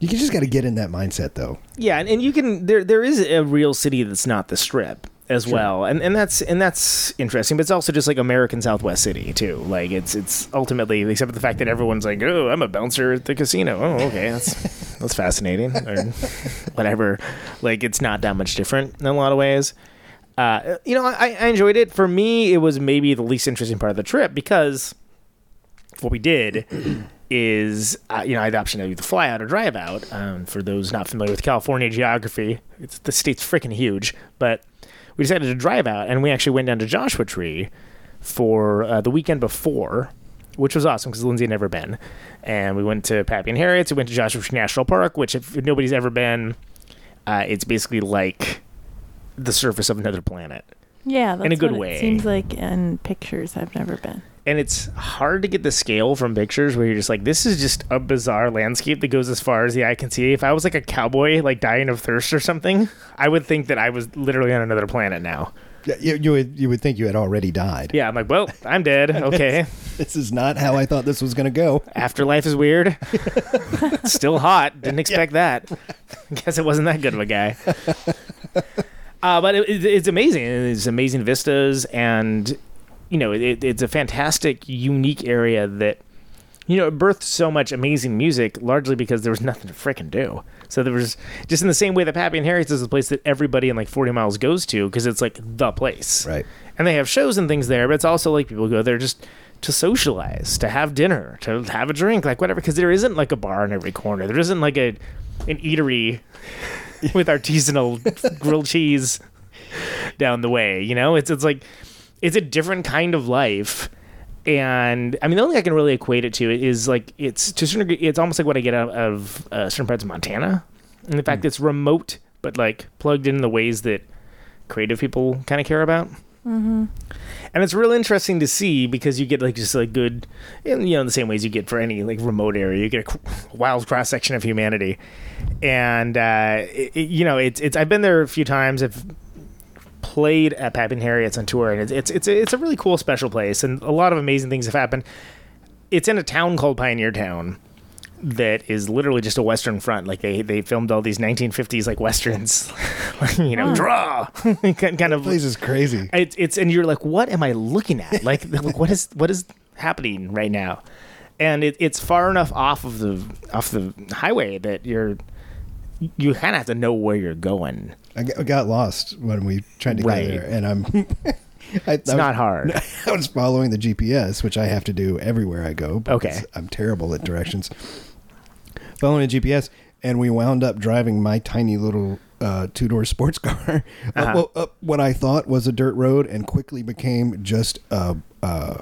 You just got to get in that mindset, though. Yeah, and, and you can. There, there is a real city that's not the Strip as sure. well, and and that's and that's interesting. But it's also just like American Southwest City too. Like it's it's ultimately, except for the fact that everyone's like, oh, I'm a bouncer at the casino. Oh, okay, that's that's fascinating. Or whatever. Like it's not that much different in a lot of ways. Uh, you know, I, I enjoyed it. For me, it was maybe the least interesting part of the trip because what we did. Is, uh, you know, I had the option to do the fly out or drive out. Um, for those not familiar with California geography, it's, the state's freaking huge. But we decided to drive out, and we actually went down to Joshua Tree for uh, the weekend before, which was awesome because Lindsay had never been. And we went to Pappy and Harriet's. We went to Joshua Tree National Park, which if nobody's ever been, uh, it's basically like the surface of another planet. Yeah, that's in a good what way. It seems like in pictures. I've never been. And it's hard to get the scale from pictures where you're just like, this is just a bizarre landscape that goes as far as the eye can see. If I was like a cowboy, like dying of thirst or something, I would think that I was literally on another planet now. Yeah, you, you would you would think you had already died. Yeah, I'm like, well, I'm dead. Okay. This is not how I thought this was going to go. Afterlife is weird. Still hot. Didn't expect yeah. that. Guess it wasn't that good of a guy. Uh, but it, it's amazing. It's amazing vistas and... You know, it, it's a fantastic, unique area that, you know, it birthed so much amazing music, largely because there was nothing to frickin' do. So there was, just in the same way that Pappy and Harriet's is the place that everybody in like forty miles goes to, because it's like the place. Right. And they have shows and things there, but it's also like people go there just to socialize, to have dinner, to have a drink, like whatever, because there isn't like a bar in every corner. There isn't like a an eatery with artisanal grilled cheese down the way, you know? It's It's like... It's a different kind of life, and I mean the only thing I can really equate it to is like it's to a certain degree, it's almost like what I get out of uh, certain parts of Montana, and the fact mm. that it's remote but like plugged in the ways that creative people kind of care about. Mm-hmm. And it's real interesting to see because you get like just like good, you know, in the same ways you get for any like remote area, you get a wild cross section of humanity, and uh, it, you know it's it's I've been there a few times. I've played at Pappy and Harriet's on tour, and it's it's it's a, it's a really cool, special place, and a lot of amazing things have happened. It's in a town called Pioneer Town that is literally just a Western front. Like they they filmed all these nineteen fifties like westerns, you know, oh. draw kind that of. Place is crazy. It's it's and you're like, what am I looking at? Like, like what is what is happening right now? And it, it's far enough off of the off the highway that you're. You kind of have to know where you're going. I got lost when we tried to right. get there, and I'm I, it's I was, not hard. I was following the G P S, which I have to do everywhere I go. Okay. I'm terrible at directions. Following the G P S, and we wound up driving my tiny little uh, two-door sports car uh-huh. up, well, up what I thought was a dirt road, and quickly became just a uh,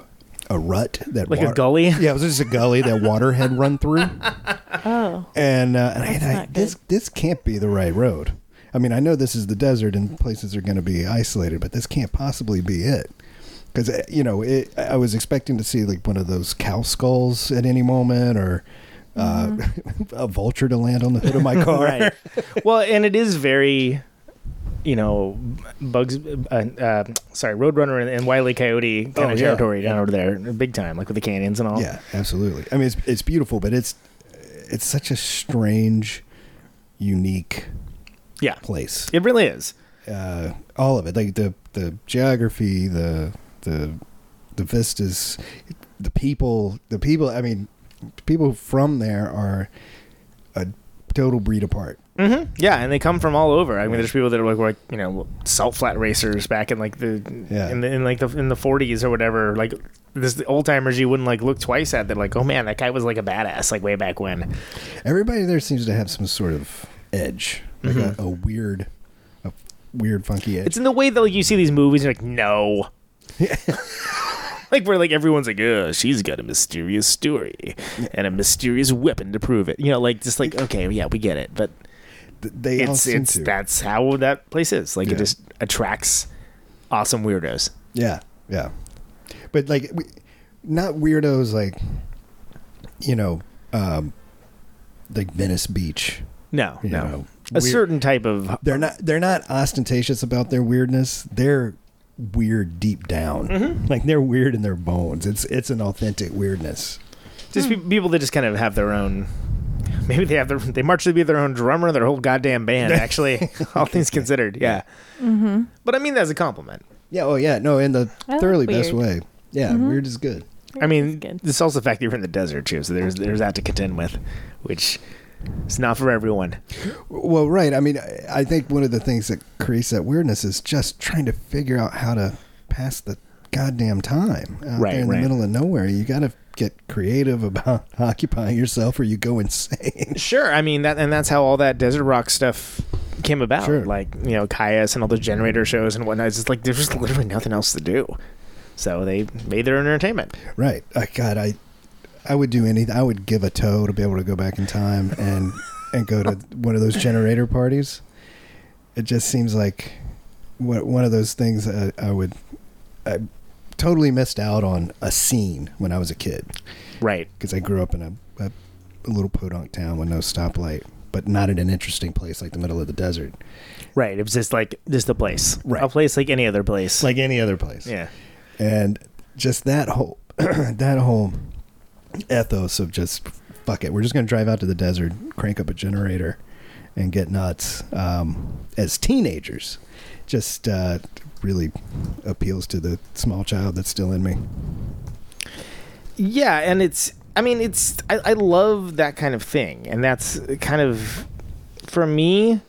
a rut that like water, a gully. Yeah, it was just a gully that water had run through. Oh, and uh, and I thought this this can't be the right road. I mean, I know this is the desert and places are going to be isolated, but this can't possibly be it. Because, you know, it, I was expecting to see like one of those cow skulls at any moment, or uh, mm-hmm. a vulture to land on the hood of my car. Right. Well, and it is very, you know, Bugs, uh, uh, sorry, Roadrunner and, and Wile E. Coyote kind oh, of yeah. territory down over there, big time, like with the canyons and all. Yeah, absolutely. I mean, it's it's beautiful, but it's it's such a strange, unique. Yeah, place. It really is. Uh, all of it, like the the geography, the the the vistas, the people, the people. I mean, people from there are a total breed apart. Mm-hmm. Yeah, and they come from all over. I mean, there's people that are like, like you know, salt flat racers back in like the yeah. in the in like the in the forties or whatever. Like this, the old timers you wouldn't like look twice at. They're like, oh man, that guy was like a badass, like way back when. Everybody there seems to have some sort of edge. Like mm-hmm. a, a weird, a weird, funky edge. It's in the way that like you see these movies, and you're like, no, yeah. like where like everyone's like, oh, she's got a mysterious story and a mysterious weapon to prove it. You know, like just like okay, yeah, we get it, but they it's, all seem it's to. That's how that place is. Like yeah. it just attracts awesome weirdos. Yeah, yeah, but like we, not weirdos like you know, um, like Venice Beach. No, you no. know, a weird, certain type of they're not they're not ostentatious about their weirdness. They're weird deep down, mm-hmm. like they're weird in their bones. It's it's an authentic weirdness. Just mm. people that just kind of have their own. Maybe they have their they march to be their own drummer, their whole goddamn band. Actually, all things considered, yeah. Mm-hmm. But I mean that as a compliment. Yeah. Oh yeah. No, in the I thoroughly like best way. Yeah. Mm-hmm. Weird is good. Weird I mean, good. It's also the fact that you're in the desert too, so there's there's that to contend with, which. It's not for everyone. Well, right. I mean, I think one of the things that creates that weirdness is just trying to figure out how to pass the goddamn time out right, there in right. the middle of nowhere. You got to get creative about occupying yourself or you go insane. Sure. I mean, that, and that's how all that desert rock stuff came about. Sure. Like, you know, Kyuss and all the generator shows and whatnot. It's just like, there's just literally nothing else to do. So they made their own entertainment. Right. Uh, God, I... I would do anything. I would give a toe to be able to go back in time and and go to one of those generator parties. It just seems like one of those things I, I would. I totally missed out on a scene when I was a kid, right? Because I grew up in a, a, a little podunk town with no stoplight, but not in an interesting place like the middle of the desert. Right. It was just like just a place, right? A place like any other place, like any other place. Yeah, and just that whole that whole. Ethos of just fuck it, we're just going to drive out to the desert, crank up a generator, and get nuts. Um, as teenagers, just uh, really appeals to the small child that's still in me. Yeah, and it's. I mean, it's. I, I love that kind of thing, and that's kind of for me.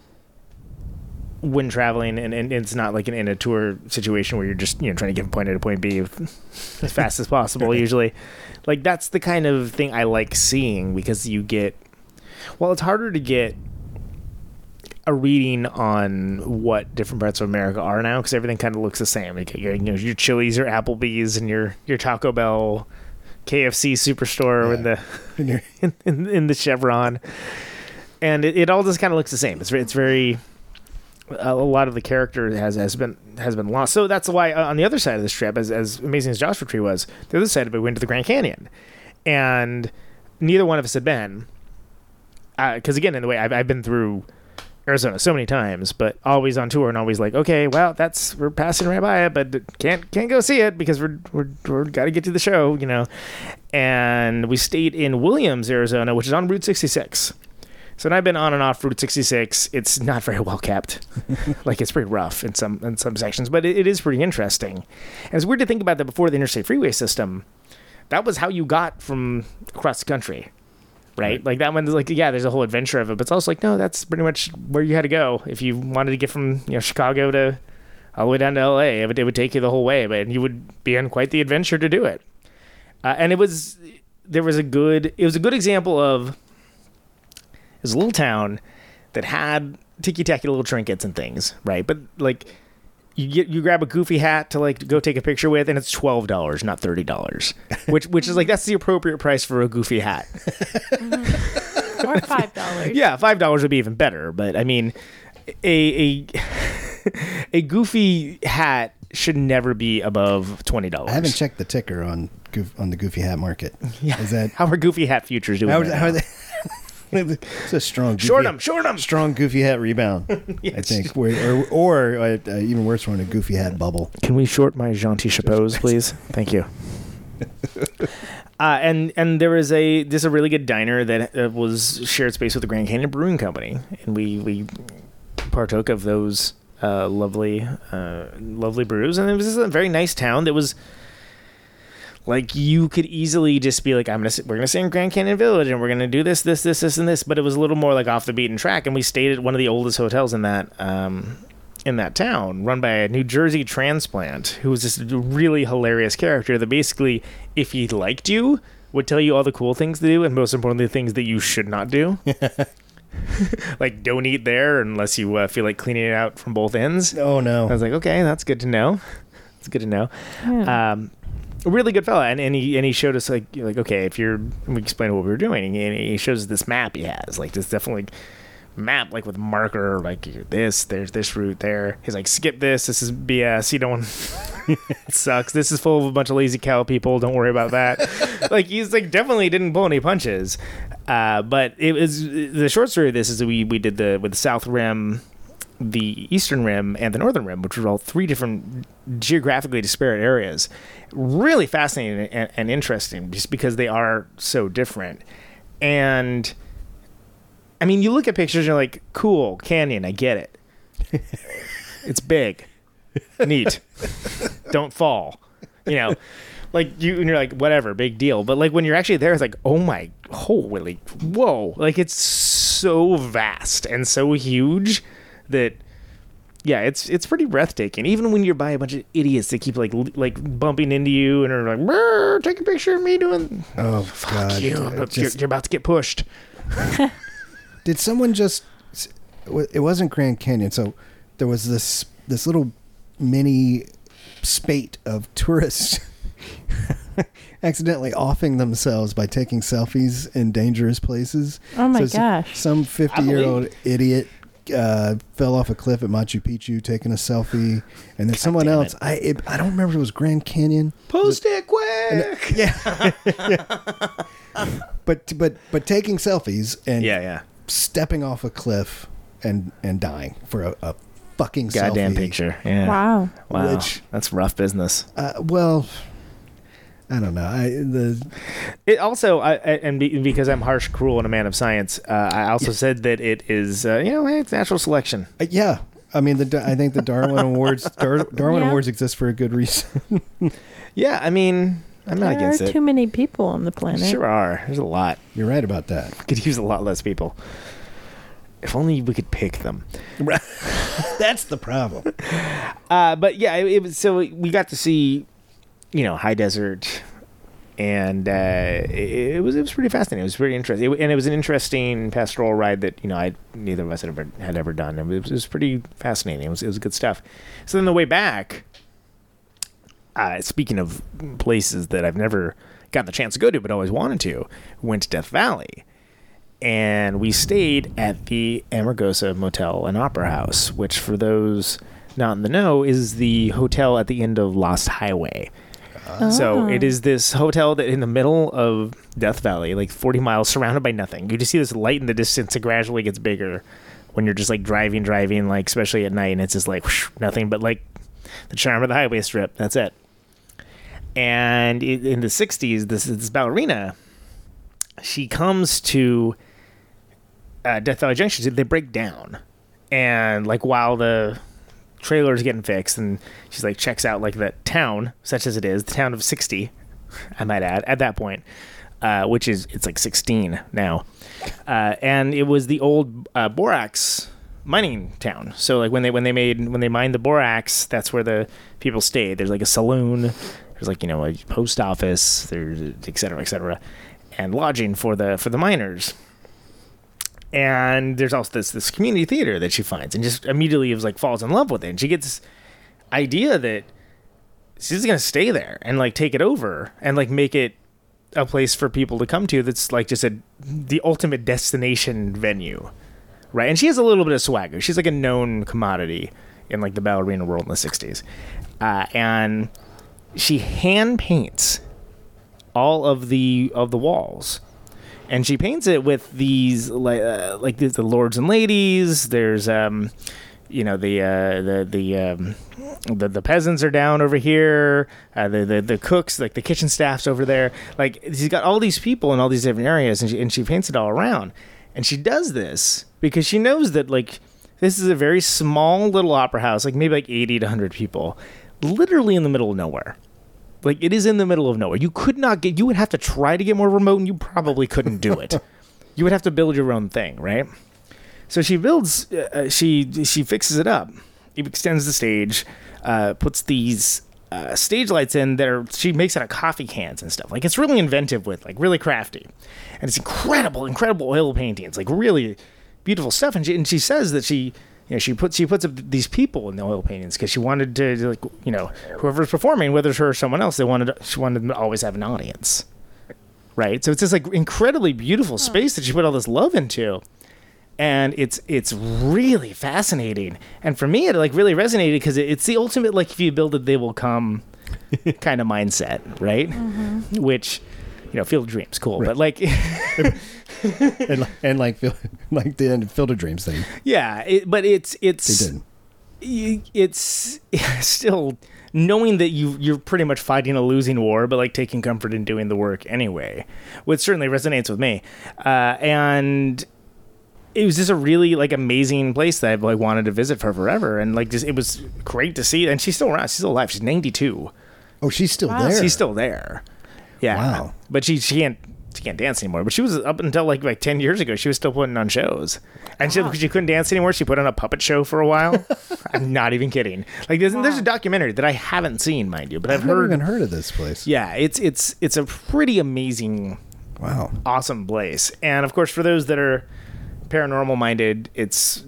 When traveling, and, and it's not like an, in a tour situation where you're just you know trying to get from point A to point B as fast as possible. Usually, like that's the kind of thing I like seeing because you get. Well, it's harder to get a reading on what different parts of America are now because everything kind of looks the same. Like your, you know, your Chili's, your Applebee's, and your your Taco Bell, K F C Superstore yeah. in the in, in, in the Chevron, and it, it all just kind of looks the same. It's it's very. A lot of the character has, has been has been lost, so that's why uh, on the other side of this trip, as as amazing as Joshua Tree was, the other side of it went to the Grand Canyon, and neither one of us had been, because uh, again, in the way I've I've been through Arizona so many times, but always on tour and always like, okay, well, that's we're passing right by it, but can't can't go see it because we're we're we're got to get to the show, you know, and we stayed in Williams, Arizona, which is on Route sixty-six. So and I've been on and off Route sixty-six. It's not very well kept. Like it's pretty rough in some in some sections, but it, it is pretty interesting. And it's weird to think about that before the interstate freeway system. That was how you got from across the country, right? Right. Like that one's like yeah, there's a whole adventure of it, but it's also like no, that's pretty much where you had to go if you wanted to get from you know Chicago to all the way down to L A. It would, it would take you the whole way, but you would be on quite the adventure to do it. Uh, and it was, there was a good, it was a good example of, it was a little town that had ticky-tacky little trinkets and things, right? But like, you get, you grab a goofy hat to like go take a picture with, and it's twelve dollars, not thirty dollars, which which is like that's the appropriate price for a goofy hat. Mm-hmm. Or five dollars. Yeah, five dollars would be even better. But I mean, a a a goofy hat should never be above twenty dollars. I haven't checked the ticker on goof, on the goofy hat market. Yeah, is that how are goofy hat futures doing? How, right how are they? It's a strong goofy short 'em, short 'em. Strong goofy hat rebound. Yes. I think or, or, or uh, even worse one, a goofy hat bubble. Can we short my jaunty chapeaus, please? Thank you. uh, and and there is a this is a really good diner that uh, was shared space with the Grand Canyon Brewing Company, and we we partook of those uh, lovely uh, lovely brews, and it was a very nice town that was. Like, you could easily just be like, I'm gonna sit, we're gonna stay in Grand Canyon Village, and we're gonna do this, this, this, this, and this. But it was a little more like off the beaten track, and we stayed at one of the oldest hotels in that um, in that town, run by a New Jersey transplant who was this really hilarious character that basically, if he liked you, would tell you all the cool things to do, and most importantly, things that you should not do. Like, don't eat there unless you uh, feel like cleaning it out from both ends. Oh no! I was like, okay, that's good to know. That's good to know. Yeah. Um, A really good fella, and, and he and he showed us like like okay, if you're, and we explained what we were doing, and he shows us this map he has, like this definitely map, like with marker, like this, there's this route there. He's like, skip this, this is B S, you don't want it sucks. This is full of a bunch of lazy cow people, don't worry about that. Like he's like definitely didn't pull any punches. Uh, but it was the short story of this is that we, we did the with the South Rim, the Eastern Rim, and the Northern Rim, which were all three different geographically disparate areas. Really fascinating and, and interesting just because they are so different. And I mean, you look at pictures and you're like, cool, canyon, I get it. It's big. Neat. Don't fall. You know, like you, and you're like, whatever, big deal. But like when you're actually there, it's like, oh my, holy, whoa. Like it's so vast and so huge that, yeah, it's it's pretty breathtaking. Even when you're by a bunch of idiots that keep like like bumping into you and are like, take a picture of me doing. Oh, fuck God. you! Just, you're, you're about to get pushed. Did someone just? It wasn't Grand Canyon, so there was this this little mini spate of tourists accidentally offing themselves by taking selfies in dangerous places. Oh my so gosh! Some fifty-year-old idiot. Uh, fell off a cliff at Machu Picchu taking a selfie, and then God someone else. It. I it, I don't remember if it was Grand Canyon. Post it, it quick. It, yeah. yeah. But but but taking selfies and yeah, yeah. stepping off a cliff and, and dying for a, a fucking goddamn selfie. picture. Yeah. Wow. Wow. Which, that's rough business. Uh, well, I don't know. I the it also I, and be, because I'm harsh, cruel, and a man of science. Uh, I also yeah. said that it is uh, you know it's natural selection. Uh, yeah, I mean the I think the Darwin Awards Dar, Darwin yeah. Awards exist for a good reason. Yeah, I mean I'm there not against it. There are too many people on the planet. Sure are. There's a lot. You're right about that. We could use a lot less people. If only we could pick them. That's the problem. Uh, but yeah, it, it was, so we got to see. You know, high desert, and uh, it, it was it was pretty fascinating. It was pretty interesting, it, and it was an interesting pastoral ride that you know I neither of us had ever had ever done. It was, it was pretty fascinating. It was it was good stuff. So then the way back, uh, speaking of places that I've never gotten the chance to go to but always wanted to, went to Death Valley, and we stayed at the Amargosa Motel and Opera House, which for those not in the know is the hotel at the end of Lost Highway. Oh. So it is this hotel that in the middle of Death Valley, like forty miles, surrounded by nothing. You just see this light in the distance. It gradually gets bigger when you're just like driving, driving, like especially at night. And it's just like whoosh, nothing but like the charm of the highway strip. That's it. And in the sixties, this, this ballerina, she comes to uh, Death Valley Junction. They break down. And like while the trailer's getting fixed, and she's like checks out like the town, such as it is, the town of sixty, I might add, at that point, uh, which is it's like sixteen now, uh, and it was the old uh, borax mining town. So like when they when they made when they mined the borax, that's where the people stayed. There's like a saloon, there's like, you know, a post office, there's et cetera, et cetera, and lodging for the for the miners. And there's also this this community theater that she finds, and just immediately it was like falls in love with it. And she gets this idea that she's gonna stay there and like take it over and like make it a place for people to come to. That's like just a the ultimate destination venue. Right, and she has a little bit of swagger. She's like a known commodity in like the ballerina world in the sixties. Uh, and she hand paints all of the of the walls, and she paints it with these like uh, like the, the lords and ladies. There's um, you know the uh, the the, um, the the peasants are down over here. Uh, the, the the cooks, like the kitchen staff's over there. Like she's got all these people in all these different areas, and she and she paints it all around. And she does this because she knows that, like, this is a very small little opera house, like maybe like eighty to one hundred people, literally in the middle of nowhere. Like, it is in the middle of nowhere. You could not get, you would have to try to get more remote, and you probably couldn't do it. You would have to build your own thing, right? So she builds, uh, she she fixes it up. It extends the stage, uh, puts these uh, stage lights in that are, she makes out of coffee cans and stuff. Like, it's really inventive with, like, really crafty. And it's incredible, incredible oil paintings, like really beautiful stuff. And she, and she says that she, you know, she puts she puts up these people in the oil paintings because she wanted to, like, you know, whoever's performing, whether it's her or someone else, they wanted she wanted them to always have an audience, right? So it's this like incredibly beautiful space that she put all this love into, and it's it's really fascinating. And for me, it like really resonated because it, it's the ultimate like if you build it, they will come kind of mindset, right? Mm-hmm. Which. You know, Field of Dreams, cool, right. But like, and, and like, like the end of Field of Dreams thing. Yeah, it, but it's it's it's still knowing that you you're pretty much fighting a losing war, but like taking comfort in doing the work anyway, which certainly resonates with me. Uh, and it was just a really like amazing place that I've like wanted to visit for forever, and like just it was great to see. And she's still around, she's still alive. She's ninety-two. Oh, she's still wow. there. She's still there. Yeah, wow. But she, she can't she can't dance anymore. But she was up until like like ten years ago. She was still putting on shows, and wow. she she couldn't dance anymore. She put on a puppet show for a while. I'm not even kidding. Like there's wow. there's a documentary that I haven't seen, mind you, but I've, I've heard never even heard of this place. Yeah, it's it's it's a pretty amazing, wow, awesome place. And of course, for those that are paranormal minded, it's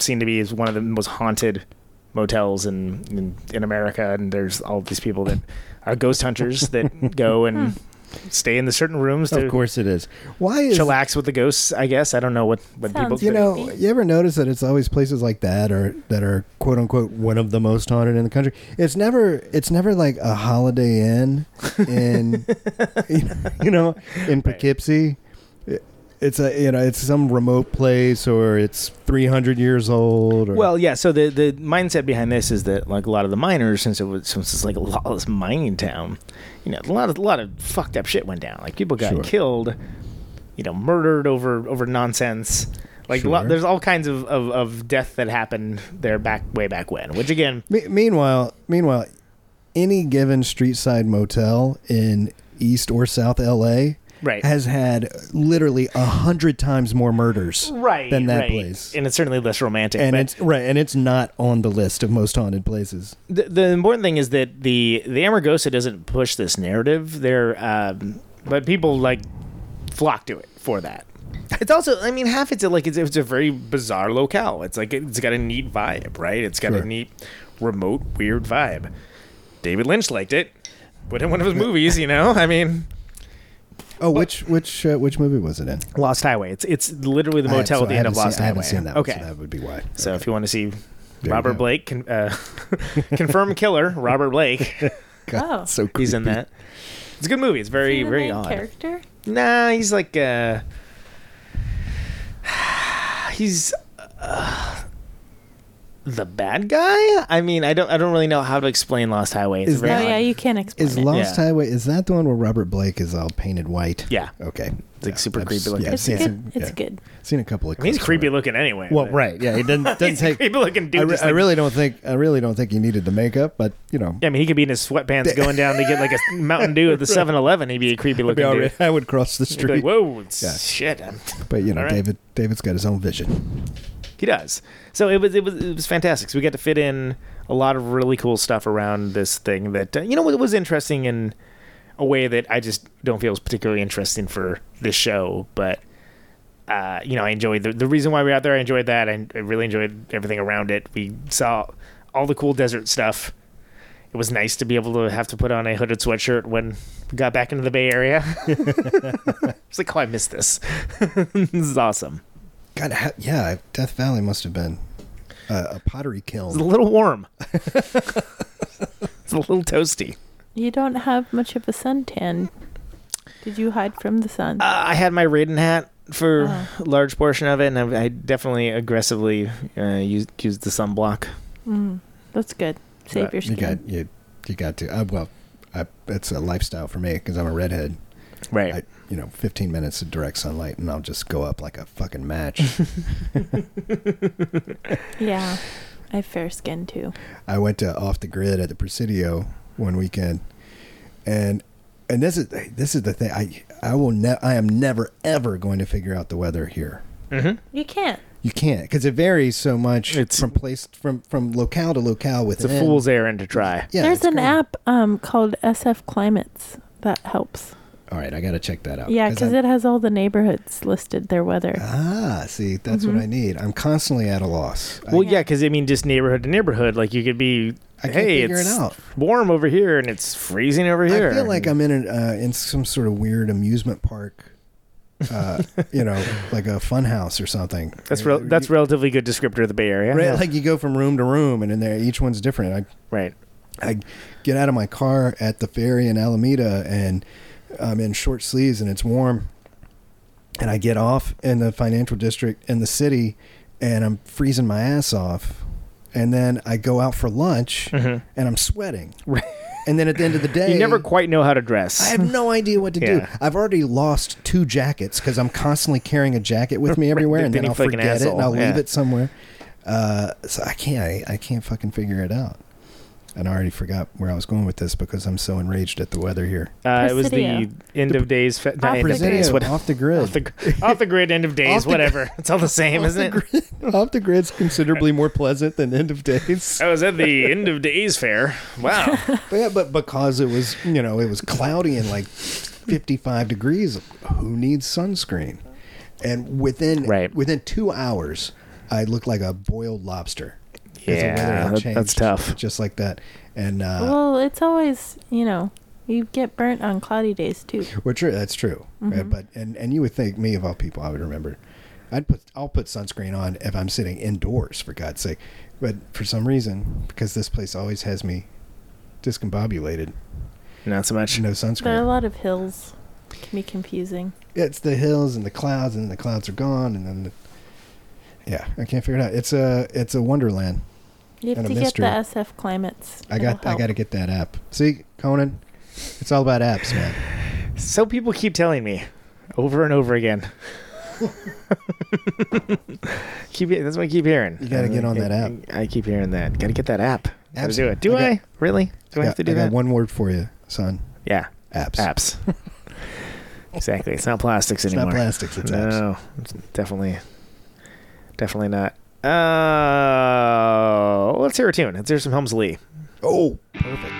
seen to be is one of the most haunted motels in, in in America. And there's all these people that. Are ghost hunters that go and stay in the certain rooms to of course it is. Why is chillax with the ghosts, I guess. I don't know what, what people do. You know, you ever notice that it's always places like that or that are quote unquote one of the most haunted in the country? It's never it's never like a Holiday Inn in you know, in Poughkeepsie. Right. It's a you know, it's some remote place or it's three hundred years old. Or well, yeah. So the, the mindset behind this is that like a lot of the miners, since it was since it's like a lawless mining town, you know, a lot of a lot of fucked up shit went down. Like people got sure. killed, you know, murdered over over nonsense. Like sure. lot, there's all kinds of, of, of death that happened there back way back when. Which again, Me- meanwhile, meanwhile, any given street side motel in East or South L A. Right. Has had literally a hundred times more murders right, than that right. place. And it's certainly less romantic. And it's right, and it's not on the list of most haunted places. The, the important thing is that the, the Amargosa doesn't push this narrative. They're, um, but people like flock to it for that. It's also, I mean, half it's a, like it's, it's a very bizarre locale. It's like it's got a neat vibe, right? It's got sure. a neat, remote, weird vibe. David Lynch liked it. Put in one of his movies, you know. I mean. Oh, which which uh, which movie was it in? Lost Highway. It's it's literally the motel have, so at the end of Lost seen, Highway. I haven't seen that. Okay, one, so that would be why. So okay. If you want to see there Robert Blake, con- uh, confirmed killer Robert Blake. God, oh, so creepy. He's in that. It's a good movie. It's very is he the very main odd. Character? Nah, he's like uh, he's uh, the bad guy. I mean, I don't I don't really know how to explain Lost Highway. It's is that, oh yeah, you can't explain. Is it. Lost yeah. Highway is that the one where Robert Blake is all painted white? Yeah. Okay. It's like yeah, super creepy looking. Yeah, it's yeah. good. It's yeah. good. I've seen a couple of. I mean, he's creepy looking anyway. Well, but. Right. Yeah, he doesn't doesn't take creepy looking dude. I, re- I like, really don't think I really don't think he needed the makeup, but you know. Yeah, I mean, he could be in his sweatpants going down to get like a Mountain Dew at the seven eleven. He'd be a creepy looking dude. Right. I would cross the street. Like, whoa, yeah. shit! I'm, but you know, right. David David's got his own vision. He does. So it was it was it was fantastic. So we got to fit in a lot of really cool stuff around this thing that uh, you know it was interesting in a way that I just don't feel is particularly interesting for this show, but. Uh, you know, I enjoyed the, the reason why we were out there. I enjoyed that. I, I really enjoyed everything around it. We saw all the cool desert stuff. It was nice to be able to have to put on a hooded sweatshirt when we got back into the Bay Area. It's like, oh, I missed this. This is awesome. God, yeah, Death Valley must have been a, a pottery kiln. It's a little warm. It's a little toasty. You don't have much of a suntan. Did you hide from the sun? Uh, I had my Raiden hat for uh-huh. a large portion of it, and I, I definitely aggressively uh, used, used the sunblock. Mm, that's good. Save but your skin. You got, you, you got to. Uh, well, I, it's a lifestyle for me because I'm a redhead. Right. I, you know, fifteen minutes of direct sunlight, and I'll just go up like a fucking match. Yeah. I have fair skin, too. I went to Off the Grid at the Presidio one weekend, and And this is this is the thing. I I will ne- I am never ever going to figure out the weather here. Mm-hmm. You can't. You can't because it varies so much it's, from place from, from locale to locale. With it's a fool's errand to try. Yeah, there's an cool app um, called S F Climates that helps. All right, I got to check that out. Yeah, because it has all the neighborhoods listed their weather. Ah, see, that's mm-hmm. what I need. I'm constantly at a loss. Well, I, yeah, because I mean, just neighborhood to neighborhood, like you could be. I can't hey, figure it's it out. Warm over here and it's freezing over here. I feel like I'm in an, uh, in some sort of weird amusement park, uh, you know, like a fun house or something. That's re- that's you, relatively good descriptor of the Bay Area. Right, yeah. Like you go from room to room and in there each one's different. I, right. I get out of my car at the ferry in Alameda and I'm in short sleeves and it's warm. And I get off in the financial district in the city and I'm freezing my ass off. And then I go out for lunch, mm-hmm. and I'm sweating. And then at the end of the day... You never quite know how to dress. I have no idea what to yeah. do. I've already lost two jackets because I'm constantly carrying a jacket with me everywhere, and then, then I'll forget it, and I'll yeah. leave it somewhere. Uh, so I can't, I, I can't fucking figure it out. And I already forgot where I was going with this because I'm so enraged at the weather here. Uh, it was the end the, of days... Fe- no, end of days what, off the grid. Off the, off the grid, end of days, whatever. Gr- it's all the same, isn't it? Grid, off the grid's considerably more pleasant than end of days. I was at the end of days fair. Wow. But yeah, but because it was, you know, it was cloudy and like fifty-five degrees, who needs sunscreen? And within right. within two hours, I looked like a boiled lobster. Yeah, that, that's tough. Just like that. And uh, well, it's always, you know, you get burnt on cloudy days, too. Well, true. That's true. Mm-hmm. Right? But and, and you would think, me of all people, I would remember. I'd put, I'll put sunscreen on if I'm sitting indoors, for God's sake. But for some reason, because this place always has me discombobulated. Not so much. No sunscreen. There are a lot of hills. It can be confusing. Yeah, it's the hills and the clouds, and the clouds are gone, and then the... Yeah, I can't figure it out. It's a, it's a wonderland. You have to get the S F Climates. I got I got to get that app. See, Conan, it's all about apps, man. So people keep telling me over and over again. keep That's what I keep hearing. You got to get on that app. I keep hearing that. Got to get that app. Got to do it. Do I? I? Really? Do I, I have to do I that? I got one word for you, son. Yeah. Apps. Apps. Exactly. It's not plastics anymore. It's not plastics. It's apps. No, it's definitely, definitely not. Uh, let's hear a tune. Let's hear some Helms Lee. Oh, perfect.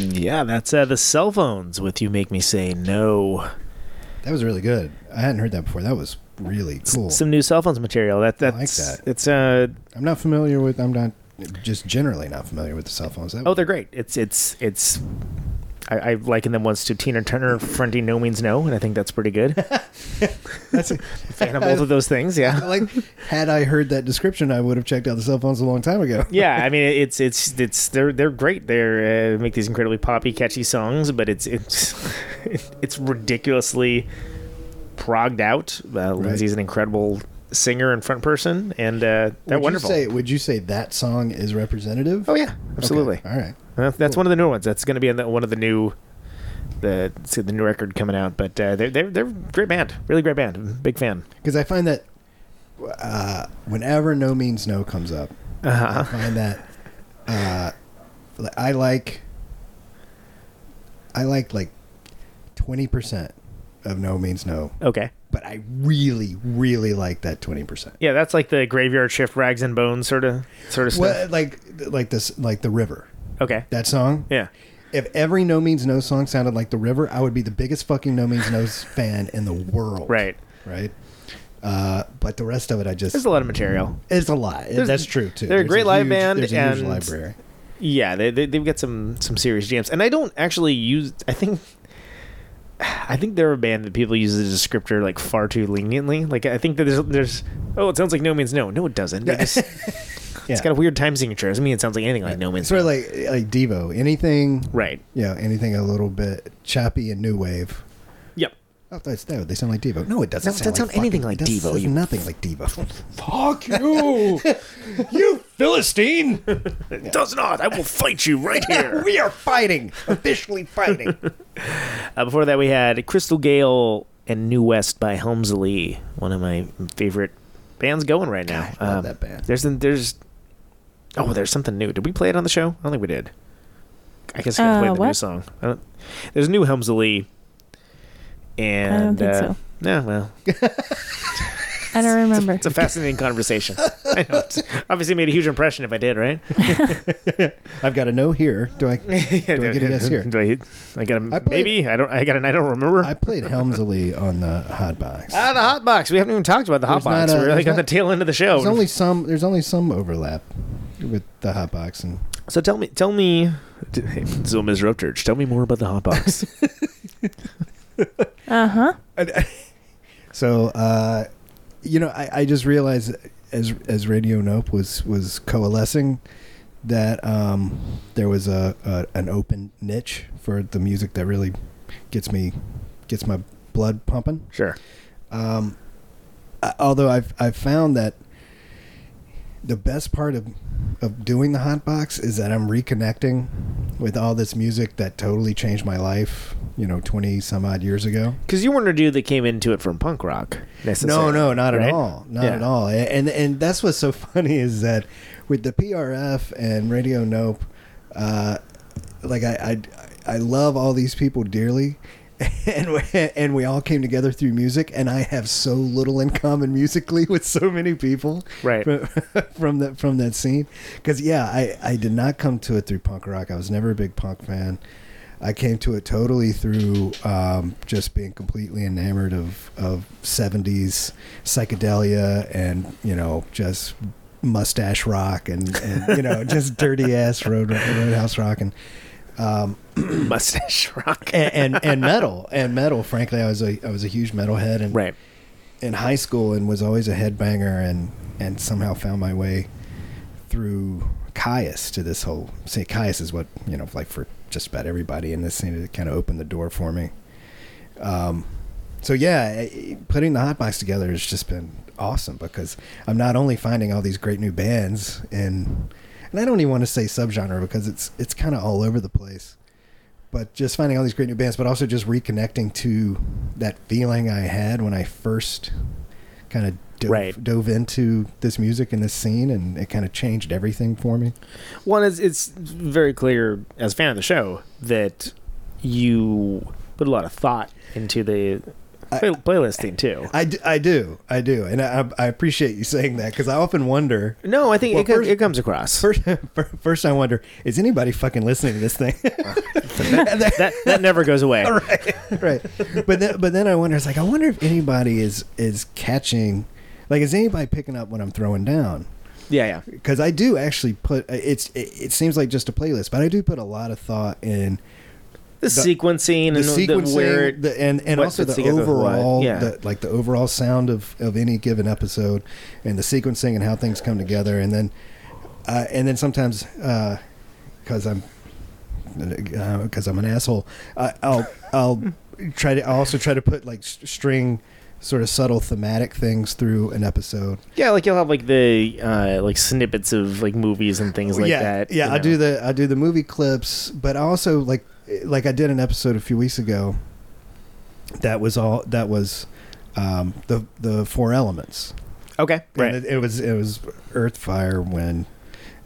Yeah, that's uh, the Cell Phones with You Make Me Say No. That was really good. I hadn't heard that before. That was really cool. S- some new Cell Phones material. That that's I like that. It's uh, I'm not familiar with. I'm not just generally not familiar with the Cell Phones. That oh, they're great. It's it's it's. I, I liken them once to Tina Turner fronting No Means No, and I think that's pretty good. That's a fan of both of those things, yeah. Like, had I heard that description, I would have checked out the Cell Phones a long time ago. Yeah, I mean, it's it's it's they're they're great. They uh, make these incredibly poppy, catchy songs, but it's it's it's ridiculously progged out. Uh, Lindsay's right. An incredible singer and front person, and uh, they're would wonderful. You say, would you say that song is representative? Oh yeah, absolutely. Okay. All right. That's cool. One of the new ones. That's going to be in the, one of the new, the the new record coming out. But uh, they're they're they're great band, really great band. Big fan. Because I find that uh, whenever No Means No comes up, uh-huh. I find that uh, I like I like like twenty percent of No Means No. Okay. But I really, really like that twenty percent. Yeah, that's like the Graveyard Shift, Rags and Bones sort of sort of stuff. Well, like like this, like the river. Okay. That song? Yeah. If every No Means No song sounded like The River, I would be the biggest fucking No Means No fan in the world. Right. Right? Uh, but the rest of it, I just... There's a lot of material. It's a lot. There's, That's true, too. They're there's a great a live huge, band. There's a and huge library. Yeah, they, they, they've got some, some serious jams. And I don't actually use... I think... I think they're a band that people use as a descriptor like far too leniently. Like, I think that there's... there's oh, it sounds like No Means No. No, it doesn't. They just... Yeah. It's got a weird time signature. I mean, it sounds like anything like No Man's Land. Sort of like, like Devo. Anything. Right. Yeah, you know, anything a little bit choppy and new wave. Yep. Oh, that's, that, they sound like Devo. No, it doesn't no, sound, it like sound fucking, anything like it Devo. It you... nothing like Devo. Fuck you. You Philistine. It yeah. does not. I will fight you right here. We are fighting. Officially fighting. uh, before that, we had Crystal Gale and New West by Helmsley. One of my favorite bands going right now. God, I love um, that band. There's... there's Oh, there's something new. Did we play it on the show? I don't think we did. I guess we uh, played the what? new song. I don't, there's a new Helmsley. And, I don't think uh, so. Yeah, well. I don't remember. It's a, it's a fascinating conversation. I know. It's obviously made a huge impression if I did, right? I've got a no here. Do I, do yeah, I get a yes here? Do I, I got a I played, maybe? I don't. I got an I don't remember. I played Helmsley on the Hotbox. Ah, the Hotbox. We haven't even talked about the Hotbox. We're like not, on the tail end of the show. There's only some. There's only some overlap with the Hotbox. And so tell me, tell me, hey, so Miz Upchurch, tell me more about the Hotbox. uh huh. So, uh, you know, I, I just realized as as Radio Nope was was coalescing that um, there was a, a an open niche for the music that really gets me, gets my blood pumping. Sure. Um, I, although I've I've found that the best part of of doing the Hotbox is that I'm reconnecting with all this music that totally changed my life, you know, twenty some odd years ago. Because you weren't a dude that came into it from punk rock necessarily. No, no, not right? at all. Not yeah. at all. And and that's what's so funny is that with the P R F and Radio Nope, uh, like I, I, I love all these people dearly. And we, and we all came together through music, and I have so little in common musically with so many people, right? From, from that from that scene, because yeah, I, I did not come to it through punk rock. I was never a big punk fan. I came to it totally through um, just being completely enamored of of seventies psychedelia and you know just mustache rock and, and you know just dirty ass road roadhouse rock and. Um, mustache rock and, and and metal and metal. Frankly, I was a I was a huge metalhead and right. in high school and was always a headbanger and and somehow found my way through Kyuss to this whole. Say Kyuss is what you know like for just about everybody in this scene. It kind of opened the door for me. Um, so yeah, putting the Hotbox together has just been awesome because I'm not only finding all these great new bands and. And I don't even want to say subgenre because it's it's kind of all over the place. But just finding all these great new bands, but also just reconnecting to that feeling I had when I first kind of dove, right. dove into this music and this scene, and it kind of changed everything for me. Well, it's, it's very clear as a fan of the show that you put a lot of thought into the... Play, playlisting too. I, I do, I do, and I, I appreciate you saying that because I often wonder. No, I think well, it, first, it comes across. First, first, I wonder: is anybody fucking listening to this thing? that, that that never goes away. Right, right. But then, but then I wonder. It's like I wonder if anybody is is catching, like, is anybody picking up what I'm throwing down? Yeah, yeah. Because I do actually put. It's it, it seems like just a playlist, but I do put a lot of thought in. The, the sequencing the and sequencing, the where it, the, and, and also the overall, yeah. the, like the overall sound of, of any given episode, and the sequencing and how things come together, and then uh, and then sometimes because uh, I'm because uh, I'm an asshole, uh, I'll I'll try to I'll also try to put like string. Sort of subtle thematic things through an episode. Yeah, like you'll have like the uh, like snippets of like movies and things like yeah, that. Yeah, you know? I do the I do the movie clips, but I also like like I did an episode a few weeks ago. That was all. That was um, the the four elements. Okay, right. It, it was it was earth, fire, wind,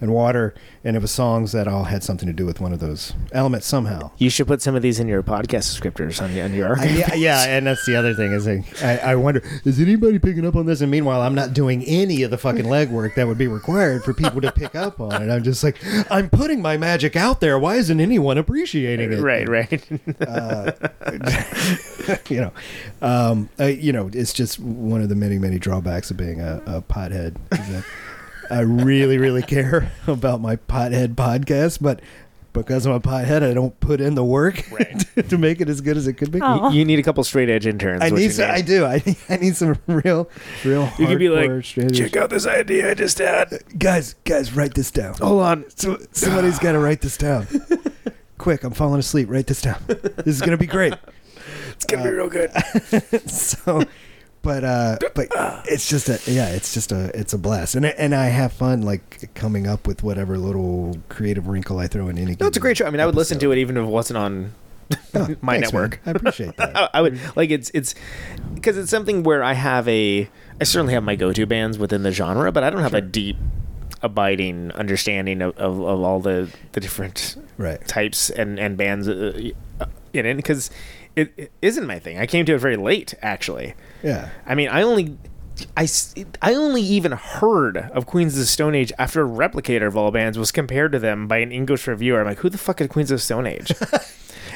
and water, and it was songs that all had something to do with one of those elements somehow. You should put some of these in your podcast descriptors on, on your archive. Yeah, yeah, and that's the other thing is I, I wonder, is anybody picking up on this? And meanwhile, I'm not doing any of the fucking legwork that would be required for people to pick up on it. I'm just like, I'm putting my magic out there. Why isn't anyone appreciating it? Right, right. uh, you know, um, uh, you know, it's just one of the many, many drawbacks of being a, a pothead. Is that, I really, really care about my pothead podcast, but because I'm a pothead, I don't put in the work right. to, to make it as good as it could be. You, you need a couple straight edge interns. I need, some, need. I do. I need, I need some real, real. You could be like, check out this idea I just had, guys. Guys, write this down. Hold on, so, somebody's got to write this down. Quick, I'm falling asleep. Write this down. This is gonna be great. It's gonna uh, be real good. So. But uh, but it's just a yeah, it's just a it's a blast, and and I have fun like coming up with whatever little creative wrinkle I throw in any. No, it's a great show. I mean, I would episode. listen to it even if it wasn't on oh, my thanks, network. Man. I appreciate that. I, I would like it's it's because it's something where I have a I certainly have my go-to bands within the genre, but I don't have sure. a deep, abiding understanding of, of, of all the the different right. types and and bands in it because. It, it isn't my thing. I came to it very late, actually. Yeah. I mean, I only, I, I only even heard of Queens of the Stone Age after a replicator of all bands was compared to them by an English reviewer. I'm like, who the fuck is Queens of the Stone Age?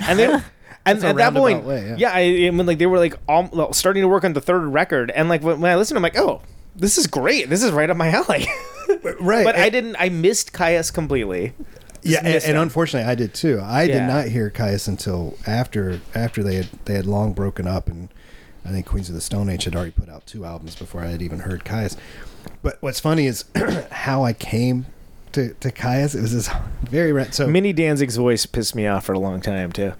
and then, and at that point, way, yeah, yeah I, I mean, like they were like all, starting to work on the third record, and like when, when I listened, I'm like, oh, this is great. This is right up my alley. right. But and, I didn't. I missed Kyuss completely. Yeah, and, and unfortunately, I did too. I yeah. did not hear Kyuss until after after they had they had long broken up, and I think Queens of the Stone Age had already put out two albums before I had even heard Kyuss. But what's funny is how I came to to Kyuss. It was this very so Minnie Danzig's voice pissed me off for a long time too.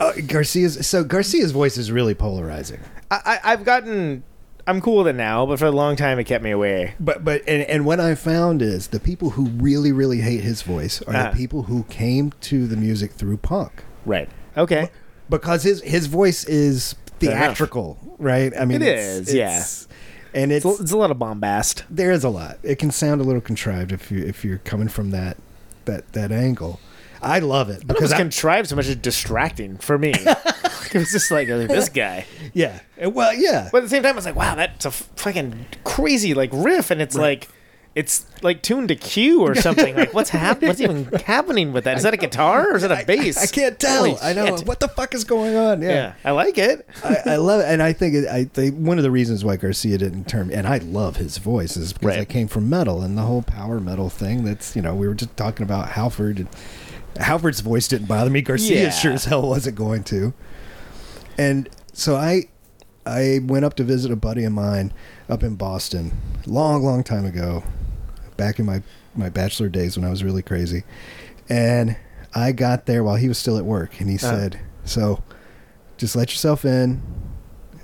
Uh, Garcia's so Garcia's voice is really polarizing. I, I, I've gotten I'm cool with it now, but for a long time it kept me away. But but and, and what I found is the people who really really hate his voice are uh, the people who came to the music through punk. Right. Okay. Because his his voice is theatrical, right? I mean, it it's, is. Yes. Yeah. And it's it's a lot of bombast. There is a lot. It can sound a little contrived if you if you're coming from that that that angle. I love it because I contrived so much as distracting for me. It was just like, like this guy. Yeah. Well, yeah. But at the same time, I was like, wow, that's a fucking crazy like riff, and it's right. like it's like tuned to Q or something. Like what's happening? What's even happening with that? Is that a guitar or is that a bass? I, I can't tell. Holy I know shit. What the fuck is going on. Yeah, yeah I like it. I, I love it, and I think it, I think one of the reasons why Garcia didn't term and I love his voice is because right. I came from metal and the whole power metal thing. That's you know we were just talking about Halford and. Halford's voice didn't bother me. Garcia yeah. sure as hell wasn't going to. And so I I went up to visit a buddy of mine up in Boston long, long time ago, back in my, my bachelor days when I was really crazy. And I got there while he was still at work. And he said, oh. so just let yourself in.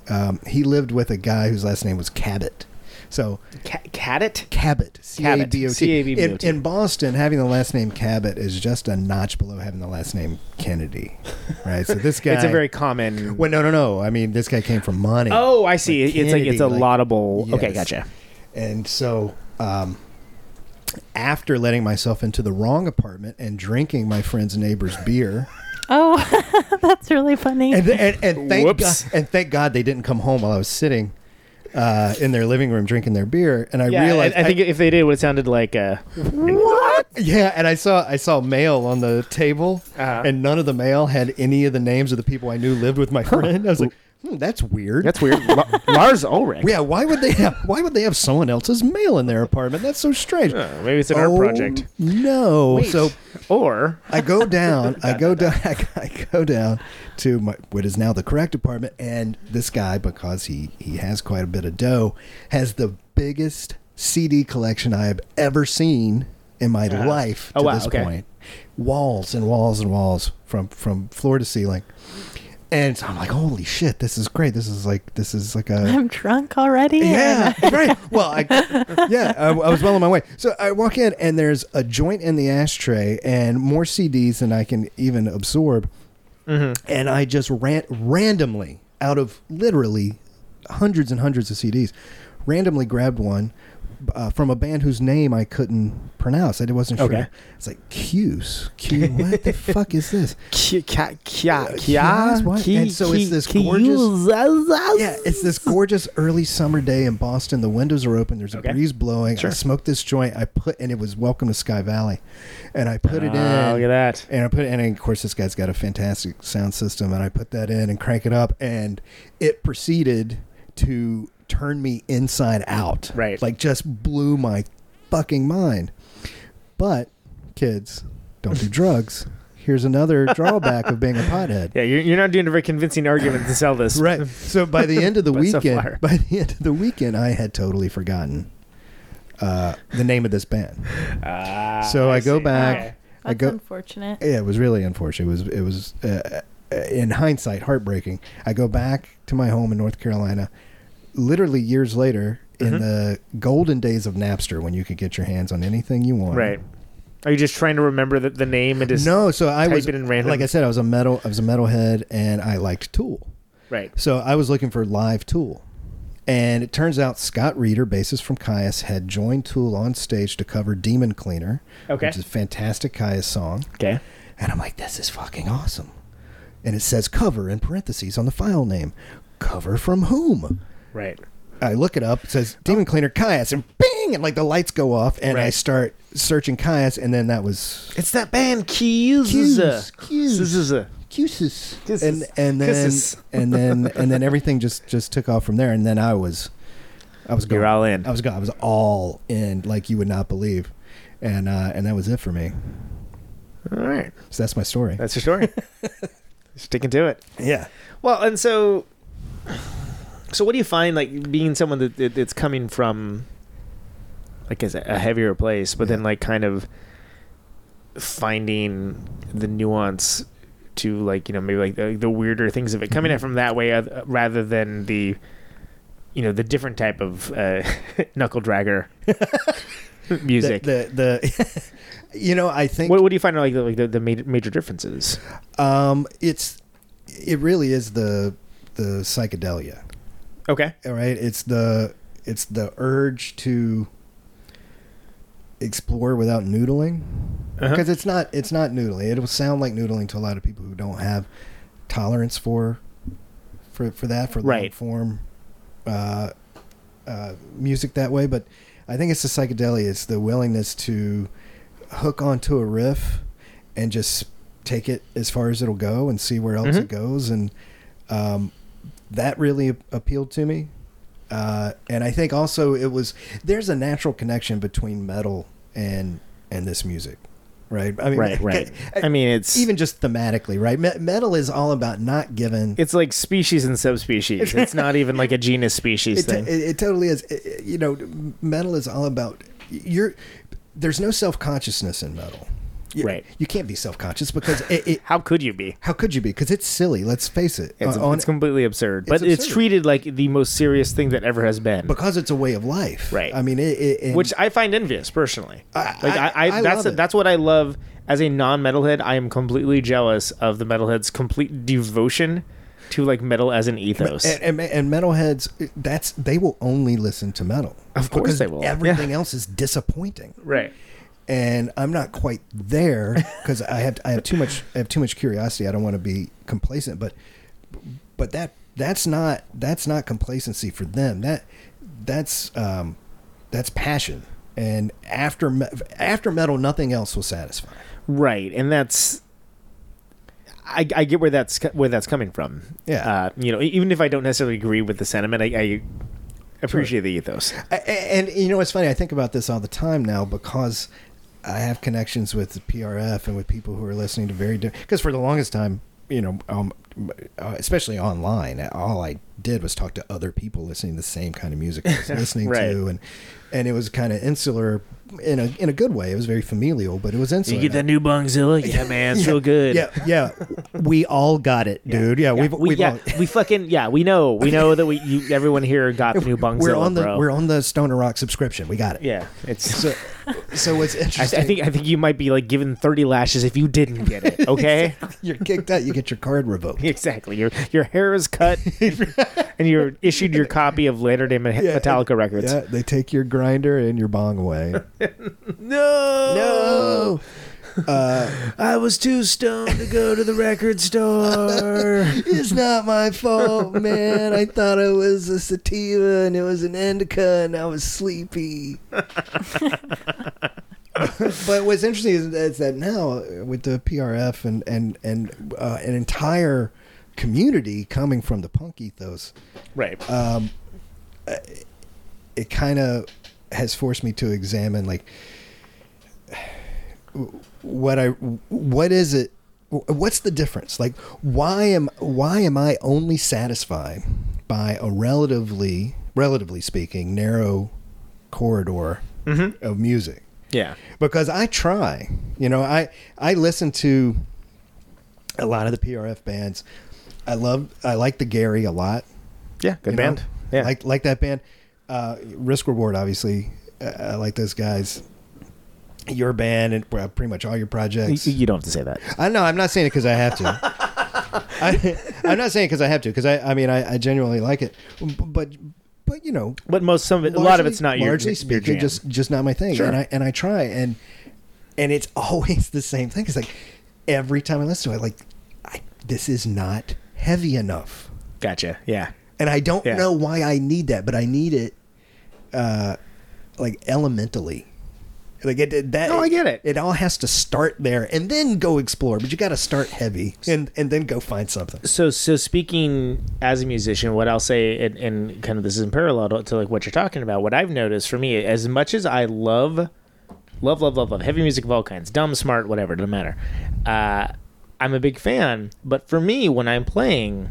Um, he lived with a guy whose last name was Cabot. So Ca- Cabot? Cabot. C A B O T. C A B O T. In, in Boston, having the last name Cabot is just a notch below having the last name Kennedy. Right? So this guy... It's a very common... Well, no, no, no. I mean, this guy came from money. Oh, I see. Like it's Kennedy, like it's a like, laudable... Yes. Okay, gotcha. And so um, after letting myself into the wrong apartment and drinking my friend's neighbor's beer... Oh, that's really funny. And, and, and, thank God, and thank God they didn't come home while I was sitting... Uh, in their living room drinking their beer, and I yeah, realized I, I think I, if they did, it would have sounded like uh, what? Yeah, and I saw I saw mail on the table, uh-huh. and none of the mail had any of the names of the people I knew lived with my friend. I was like, hmm, that's weird. That's weird. La- Lars Ulrich. Yeah, why would they have Why would they have someone else's mail in their apartment? That's so strange. Oh, maybe it's an oh, art project. No, Wait. so or I go down. I go down. I, I go down. To my, what is now the correct apartment, and this guy, because he, he has quite a bit of dough, has the biggest C D collection I have ever seen in my uh, life to oh, wow, this okay. point. Walls and walls and walls from, from floor to ceiling. And so I'm like, holy shit, this is great. This is like, this is like a... I'm drunk already? Yeah, right. Well, I, yeah, I, I was well on my way. So I walk in, and there's a joint in the ashtray and more C Ds than I can even absorb. Mm-hmm. And I just ran randomly out of literally hundreds and hundreds of C Ds, randomly grabbed one uh, from a band whose name I couldn't pronounce. I wasn't sure. Okay. It's like Kyuss. Q. What the fuck is this? Kyuss. Kyuss. And so it's this gorgeous. Yeah, it's this gorgeous early summer day in Boston. The windows are open. There's a okay. breeze blowing. Sure. I smoked this joint. I put and it was Welcome to Sky Valley. And I put oh, it in. Oh, look at that. And I put it in, and of course, this guy's got a fantastic sound system. And I put that in and crank it up. And it proceeded to turn me inside out. Right. Like, just blew my fucking mind. But, kids, don't do drugs. Here's another drawback of being a pothead. Yeah, you're, you're not doing a very convincing argument to sell this. Right. So, by the end of the weekend, so by the end of the weekend, I had totally forgotten. Uh, the name of this band. Ah, so I, I go see. back. Okay. That's I go, unfortunate. Yeah, it was really unfortunate. It was, it was uh, in hindsight, heartbreaking. I go back to my home in North Carolina, literally years later, mm-hmm. in the golden days of Napster, when you could get your hands on anything you want. Right. Are you just trying to remember the, the name and just no? So I type was it in random? Like I said, I was a metal. I was a metalhead, and I liked Tool. Right. So I was looking for live Tool. And it turns out Scott Reeder, bassist from Kyuss, had joined Tool on stage to cover Demon Cleaner, okay. which is a fantastic Kyuss song. Okay. And I'm like, this is fucking awesome. And it says cover in parentheses on the file name. Cover from whom? Right. I look it up. It says Demon Cleaner Kyuss, and bing! And like the lights go off, and right. I start searching Kyuss, and then that was... It's that band, Kyuss. Kyuss. Kisses. Kisses. And and then Kisses. and then and then everything just, just took off from there, and then I was I was going You're all in. I was going I was all in like you would not believe. And uh, and that was it for me. All right. So that's my story. That's your story. Sticking to it. Yeah. Well, and so so what do you find like being someone that it, it's coming from like a heavier place, but yeah. then like kind of finding the nuance to, like, you know, maybe like the, the weirder things of it coming out from that way, uh, rather than the, you know, the different type of uh, knuckle dragger music. The, the, the you know, I think. What, what do you find are like the, like the, the major differences? Um, it's it really is the the psychedelia. Okay. All right. It's the it's the urge to explore without noodling, because uh-huh. it's not it's not noodling. It'll sound like noodling to a lot of people who don't have tolerance for for for that for right. long form uh, uh, music that way. But I think it's the psychedelia. It's the willingness to hook onto a riff and just take it as far as it'll go and see where else mm-hmm. it goes, and um, that really appealed to me. Uh, and I think also it was, there's a natural connection between metal and and this music, right? I mean, right, right. I, I mean, it's even just thematically, right? Me- metal is all about not giving. It's like species and subspecies. It's not even like a genus species it thing. T- it, it totally is. It, it, you know, metal is all about you're. There's no self consciousness in metal. You, right. You can't be self conscious because it, it. How could you be? How could you be? Because it's silly. Let's face it. It's, on, it's completely absurd. But it's, it's absurd. Treated like the most serious thing that ever has been. Because it's a way of life. Right. I mean, it. it which I find envious personally. I, like I, I, I that's a, that's what I love as a non-metalhead. I am completely jealous of the metalhead's complete devotion to like metal as an ethos. And, and, and metalheads, that's they will only listen to metal. Of course they will. Everything yeah. else is disappointing. Right. And I'm not quite there because I have I have too much I have too much curiosity. I don't want to be complacent, but but that that's not that's not complacency for them. That that's um, that's passion. And after after metal, nothing else will satisfy. Right, and that's I, I get where that's where that's coming from. Yeah, uh, you know, even if I don't necessarily agree with the sentiment, I. I appreciate sure. the ethos. I, and, you know, it's funny. I think about this all the time now because I have connections with the P R F and with people who are listening to very different... Because for the longest time, you know, um, especially online, all I did was talk to other people listening to the same kind of music I was listening right. to. And and it was kind of insular in a in a good way. It was very familial, but it was insular. You get that new Bongzilla? Yeah, man. It's yeah, real good. Yeah, yeah. We all got it, dude. Yeah, yeah we've, we, we've yeah, all... we fucking... Yeah, we know. We know that we. You, everyone here got the new Bongzilla, we're on the, bro. We're on the Stoner Rock subscription. We got it. Yeah. It's... So, So it's interesting. I, I think I think you might be like given thirty lashes if you didn't get it. Okay, you're kicked out. You get your card revoked. Exactly. Your your hair is cut, and you're issued your copy of Latter Day Metallica yeah, records. Yeah, they take your grinder and your bong away. no, no. Uh, I was too stoned to go to the record store. It's not my fault, man. I thought it was a sativa and it was an indica, and I was sleepy. But what's interesting is, is that now with the P R F and and and uh, an entire community coming from the punk ethos, right? Um, it, it kind of has forced me to examine, like, what I what is it? What's the difference? Like, why am why am I only satisfied by a relatively relatively speaking narrow corridor mm-hmm. of music? Yeah, because I try, you know, I, I listen to a lot of the P R F bands. I love, I like the Gary a lot. Yeah. Good band. Know? Yeah. Like, like that band, uh, Risk Reward, obviously. Uh, I like those guys, your band and pretty much all your projects. You, you don't have to say that. I know. I'm not saying it cause I have to. I, I'm not saying it cause I have to, cause I, I mean, I, I genuinely like it, but But you know, but most some of it, largely, a lot of it's not your largely speaking, your just just not my thing. Sure. And I and I try and and it's always the same thing. It's like every time I listen to it, like I, this is not heavy enough. Gotcha. Yeah. And I don't yeah. know why I need that, but I need it, uh, like elementally. Like it, it that. No, I get it. It all has to start there and then go explore. But you got to start heavy and, and then go find something. So so speaking as a musician, what I'll say, and, and kind of this is in parallel to, to like what you're talking about. What I've noticed for me, as much as I love, love, love, love, love heavy music of all kinds, dumb, smart, whatever, doesn't matter. Uh, I'm a big fan, but for me, when I'm playing,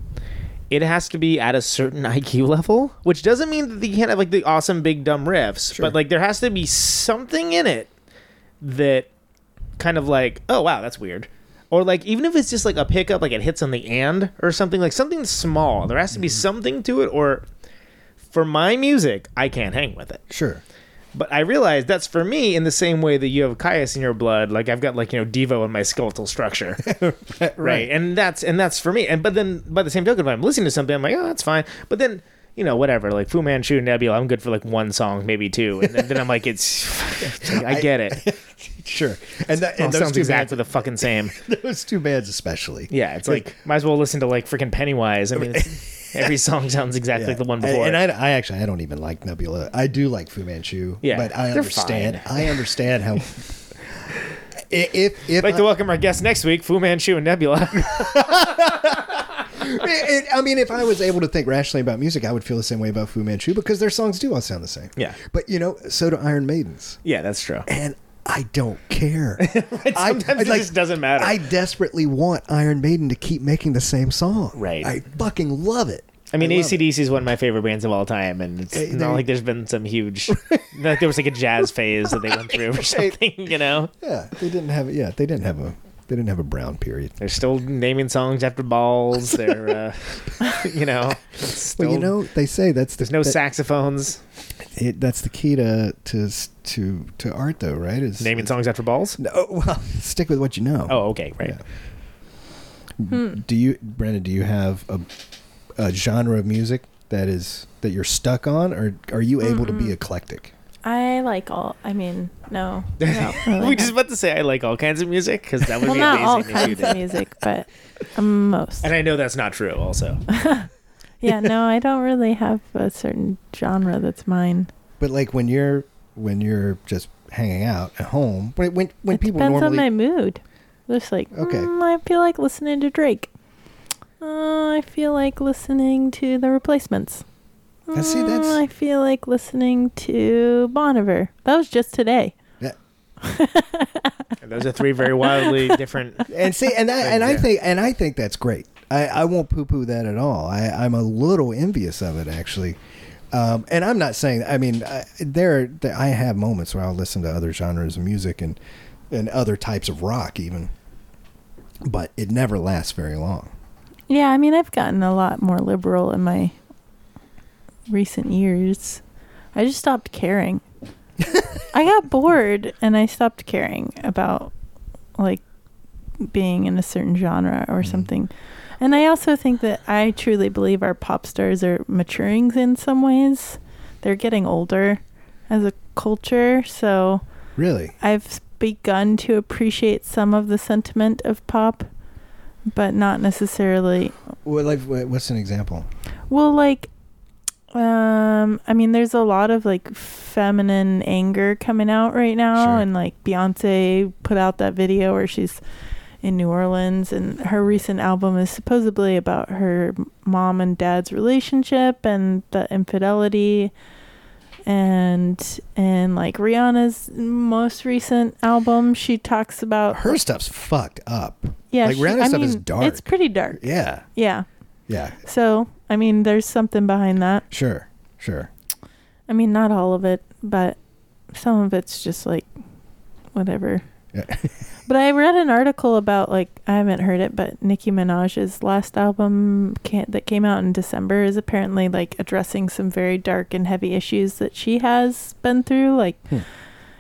it has to be at a certain I Q level, which doesn't mean that you can't have like the awesome big dumb riffs, sure. but like there has to be something in it that kind of like, oh wow, that's weird. Or, like, even if it's just, like, a pickup, like, it hits on the and or something, like, something small. There has to be mm-hmm. something to it, or for my music, I can't hang with it. Sure. But I realize that's for me in the same way that you have Kyuss in your blood. Like, I've got, like, you know, Devo in my skeletal structure. right. right. And that's and that's for me. And But then, by the same token, if I'm listening to something, I'm like, oh, that's fine. But then, you know, whatever. Like, Fu Manchu, Nebula, I'm good for, like, one song, maybe two. And then, then I'm like, it's... I get it. Sure. And that and those sounds exactly the fucking same. Those two bands especially. Yeah. It's like, might as well listen to, like, freaking Pennywise. I mean... It's, every song sounds exactly yeah. like the one before. And I, I actually, I don't even like Nebula. I do like Fu Manchu, yeah, but I understand. Fine. I understand how... if, if I'd like I, to welcome our guests next week, Fu Manchu and Nebula. it, it, I mean, if I was able to think rationally about music, I would feel the same way about Fu Manchu because their songs do all sound the same. Yeah. But, you know, so do Iron Maidens. Yeah, that's true. And I don't care. Right, sometimes I, it like, just doesn't matter. I desperately want Iron Maiden to keep making the same song. Right. I fucking love it. I mean, A C D C is one of my favorite bands of all time, and it's they, not like there's been some huge... like there was like a jazz phase that they went through or something, you know? Yeah, they didn't have... Yeah, they didn't have a... They didn't have a brown period. They're still naming songs after balls. They're, uh, you know, still, well, you know, they say that's the, there's no that, saxophones. It, that's the key to to to, to art, though, right? Is naming is, songs after balls? No, well, stick with what you know. Oh, okay, right. Yeah. Hmm. Do you, Brenna? Do you have a, a genre of music that is that you're stuck on, or are you able Mm-mm. to be eclectic? I like all, I mean, no. no really we just about to say I like all kinds of music, because that would well, be amazing. Well, not all kinds of music, but um, most. And I know that's not true also. yeah, no, I don't really have a certain genre that's mine. But like when you're when you're just hanging out at home, when when, when it people normally... depends on my mood. Just like, okay. mm, I feel like listening to Drake. Uh, I feel like listening to The Replacements. Now, see, that's... I feel like listening to Bon Iver. That was just today. Yeah. Those are three very wildly different. And see, and I and yeah. I think and I think that's great. I, I won't poo-poo that at all. I, I'm a little envious of it actually, um, and I'm not saying. I mean, I, there, there I have moments where I'll listen to other genres of music and and other types of rock even, but it never lasts very long. Yeah, I mean, I've gotten a lot more liberal in my recent years. I just stopped caring. I got bored and I stopped caring about like being in a certain genre or mm-hmm. something. And I also think that I truly believe our pop stars are maturing in some ways. They're getting older as a culture, so really I've begun to appreciate some of the sentiment of pop, but not necessarily. Well, like, what's an example? Well, like Um, I mean, there's a lot of like feminine anger coming out right now, sure. and like Beyonce put out that video where she's in New Orleans, and her recent album is supposedly about her mom and dad's relationship and the infidelity, and and like Rihanna's most recent album, she talks about her stuff's fucked up. Yeah, like she, Rihanna's I stuff mean, is dark. It's pretty dark. Yeah. Yeah. Yeah. So, I mean, there's something behind that. Sure, sure. I mean, not all of it, but some of it's just like, whatever. Yeah. But I read an article about, like, I haven't heard it, but Nicki Minaj's last album can't, that came out in December is apparently, like, addressing some very dark and heavy issues that she has been through, like, hmm.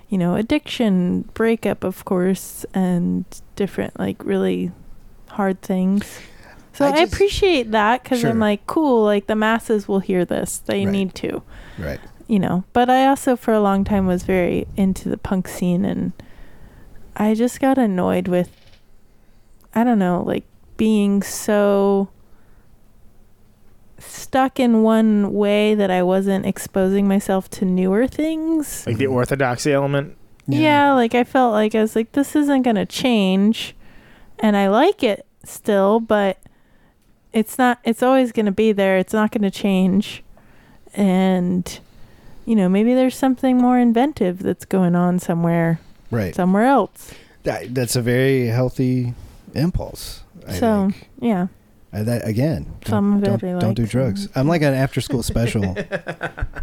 you know, addiction, breakup, of course, and different, like, really hard things. So I, just, I appreciate that because sure. I'm like, cool, like the masses will hear this. They right. need to. Right. You know, but I also for a long time was very into the punk scene, and I just got annoyed with, I don't know, like being so stuck in one way that I wasn't exposing myself to newer things. Like the orthodoxy element? Yeah, yeah, like I felt like I was like, this isn't going to change, and I like it still, but it's not, it's always going to be there. It's not going to change. And, you know, maybe there's something more inventive that's going on somewhere. Right. Somewhere else. That, that's a very healthy impulse. I so, think. yeah. I, that, again, don't, don't, don't like do drugs. Some. I'm like an after school special.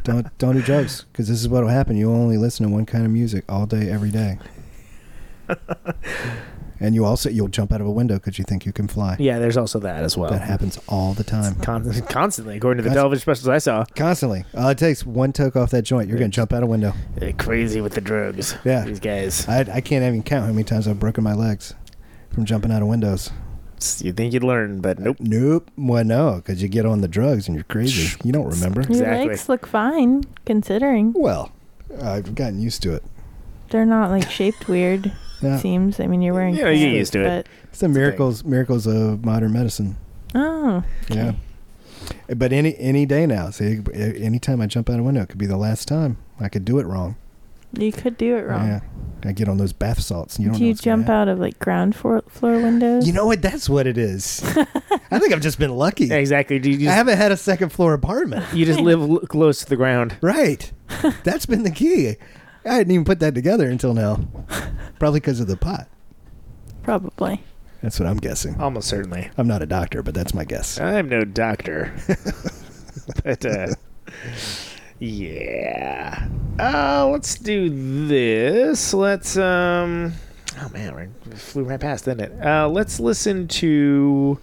don't, don't do drugs, because this is what will happen. You'll only listen to one kind of music all day, every day. And you also, you'll jump out of a window because you think you can fly. Yeah, there's also that as well. That happens all the time. Constantly, constantly according to the Const- television specials I saw. Constantly. Uh, it takes one toke off that joint. You're going to jump out a window. They're crazy with the drugs. Yeah. These guys. I, I can't even count how many times I've broken my legs from jumping out of windows. You'd think you'd learn, but nope. Nope. Well, no, because you get on the drugs and you're crazy. You don't remember. Your exactly. legs look fine, considering. Well, I've gotten used to it. They're not, like, shaped weird, yeah. it seems. I mean, you're wearing... Yeah, you get used to it. It's the miracles miracles of modern medicine. Oh. Okay. Yeah. But any any day now, see, any time I jump out a window, it could be the last time. I could do it wrong. You could do it wrong. Yeah. I get on those bath salts. And you don't do know you jump out of, like, ground floor, floor windows? You know what? That's what it is. I think I've just been lucky. Exactly. Do you just, I haven't had a second floor apartment. You just live close to the ground. Right. That's been the key. I didn't even put that together until now. Probably because of the pot. Probably. That's what I'm guessing. Almost certainly. I'm not a doctor, but that's my guess. I'm no doctor. But, uh, yeah. Uh, let's do this. Let's, um, oh man, we flew right past, didn't it? Uh, let's listen to,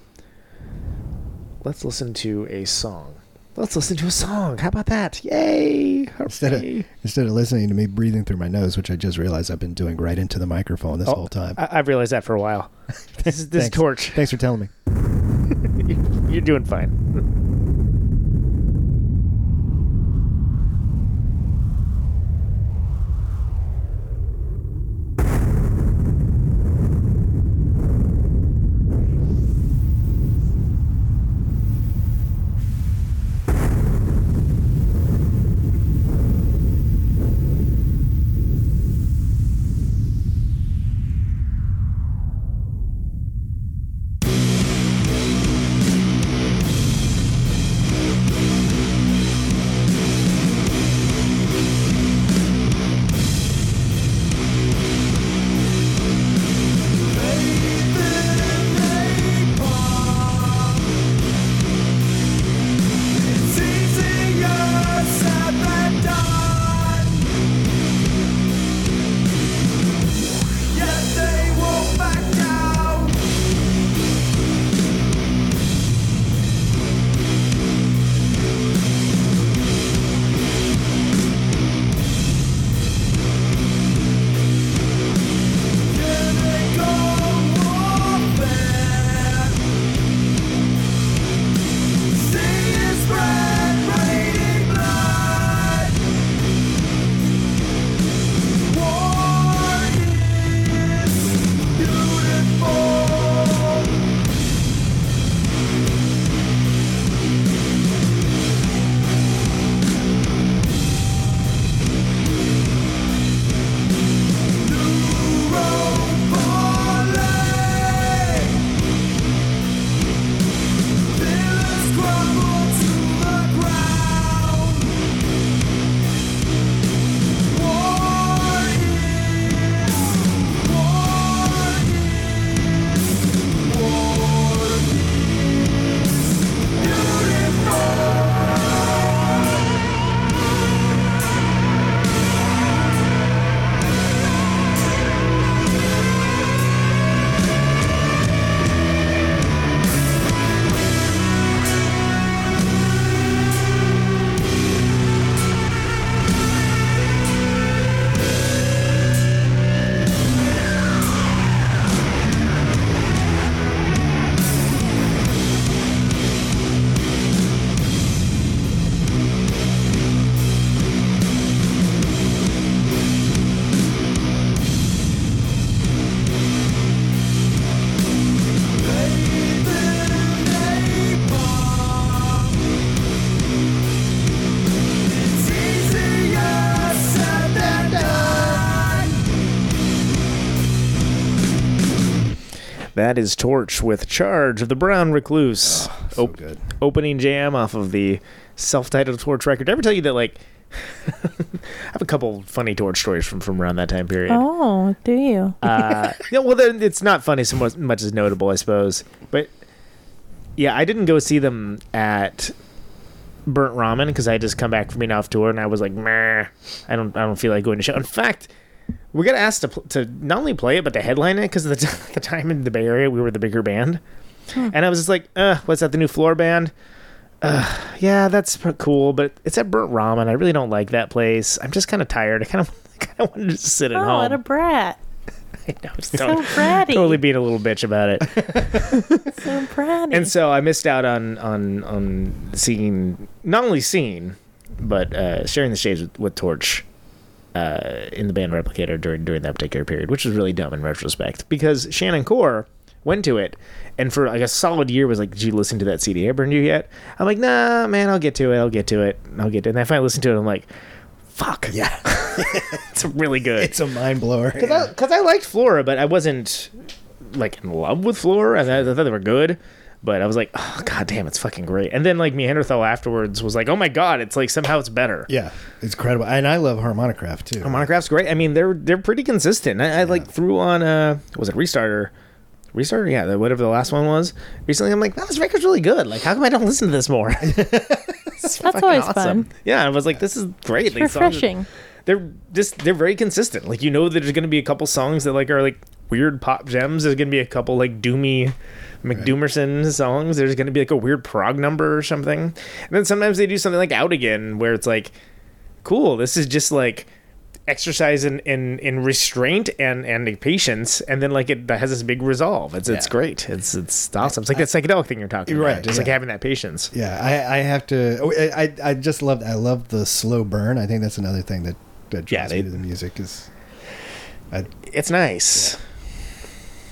let's listen to a song. Let's listen to a song. How about that? Yay! Instead of, instead of listening to me breathing through my nose, which I just realized I've been doing right into the microphone this oh, whole time. I, I've realized that for a while. This is this Thanks. torch. Thanks for telling me. You're doing fine. That is Torch with Charge of the Brown Recluse. Oh, so Op- good. Opening jam off of the self-titled Torch record. Did I ever tell you that, like, I have a couple funny Torch stories from, from around that time period. Oh, do you? Uh, yeah, well, then it's not funny so much, much as notable, I suppose. But, yeah, I didn't go see them at Burnt Ramen because I had just come back from being off tour, and I was like, meh, I don't, I don't feel like going to show. In fact, we got asked to to not only play it, but to headline it, because at the, t- the time in the Bay Area, we were the bigger band. Hmm. And I was just like, uh, what's that, the new floor band? Uh, yeah, that's cool, but it's at Burnt Ramen. I really don't like that place. I'm just kind of tired. I kind of kind of wanted to just sit at oh, home. Oh, what a brat. I know, so totally, bratty. Totally being a little bitch about it. So bratty. And so I missed out on, on, on seeing, not only seeing, but uh, sharing the stage with, with Torch. Uh, in the band Replicator during during that particular period, which was really dumb in retrospect, because Shannon Core went to it and for like a solid year was like, did you listen to that C D I burned you yet? I'm like, nah, man, I'll get to it. I'll get to it. I'll get to it. And if I listen to it, I'm like, fuck. Yeah. It's really good. It's a mind blower. Because yeah. I, I liked Flora, but I wasn't like in love with Flora. I, I thought they were good. But I was like, oh, god damn, it's fucking great. And then like Neanderthal afterwards was like, oh my god, it's like somehow it's better. Yeah, it's incredible. And I love Harmonicraft too. Harmonicraft's great. I mean, they're they're pretty consistent. I, yeah. I like threw on uh was it Restarter? Restarter, yeah, the, whatever the last one was. Recently, I'm like, wow, this record's really good. Like, how come I don't listen to this more? That's always awesome. Fun. Yeah, I was like, this is great. It's these refreshing. Songs, they're just they're very consistent. Like, you know that there's gonna be a couple songs that like are like weird pop gems. There's gonna be a couple like doomy McDoomerson right. songs. There's gonna be like a weird prog number or something. And then sometimes they do something like Out Again where it's like, cool, this is just like exercise in in, in restraint and and patience, and then like it has this big resolve. It's yeah. it's great. It's it's awesome. It's like I, that psychedelic thing you're talking right, about. Just yeah. like having that patience. Yeah, I, I have to I I just love I love the slow burn. I think that's another thing that, that draws yeah, me to the music is I, it's nice. Yeah.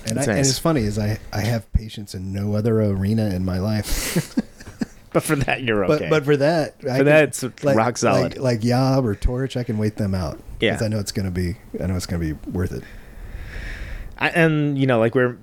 And, I, nice. and it's funny is I, I have patience in no other arena in my life. But for that, you're okay. But, but for that, for I that can, it's like, rock solid. Like, like Yob or Torch, I can wait them out. Yeah, because I know it's gonna be, I know it's gonna be worth it. I, and you know, like we're,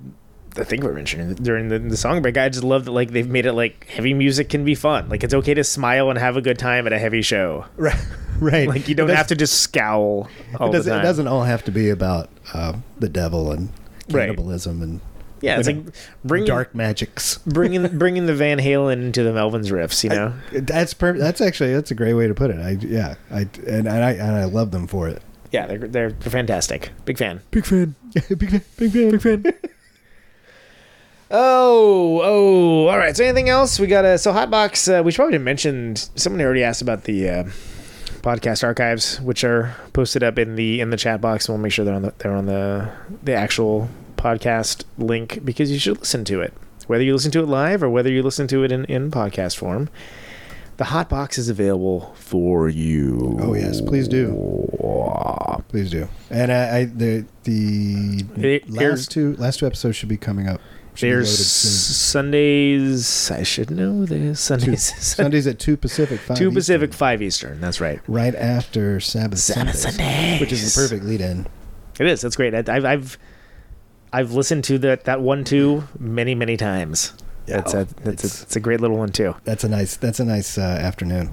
I think we're mentioning during the, the song break. I just love that, like they've made it like heavy music can be fun. Like it's okay to smile and have a good time at a heavy show. Right. Right. Like you don't have to just scowl all the time. It doesn't all have to be about uh, the devil and cannibalism right. and yeah, it's like bringing dark magics, bringing bringing the Van Halen into the Melvins riffs. You know, I, that's per- that's actually that's a great way to put it. I yeah, I and, and I and I love them for it. Yeah, they're they're fantastic. Big fan. Big fan. Big fan. Big fan. Big fan. Oh, oh, all right. So anything else? We got a so Hotbox. Uh, we should probably mention. Someone already asked about the. Uh, podcast archives, which are posted up in the in the chat box. We'll make sure they're on the they're on the the actual podcast link, because you should listen to it, whether you listen to it live or whether you listen to it in in podcast form. The Hotbox is available for you. Oh yes, please do, please do. And I, I the the they, last two last two episodes should be coming up. There's Sundays. I should know this. Sundays. Two, Sundays at two Pacific, five two Pacific, Eastern. five Eastern. That's right. Right after Sabbath. Sabbath Sunday, which is the perfect lead-in. It is. That's great. I, I've, I've, I've listened to that that one too many many times. Yeah, that's oh, a that's it's, a, it's a great little one too. That's a nice that's a nice uh, afternoon.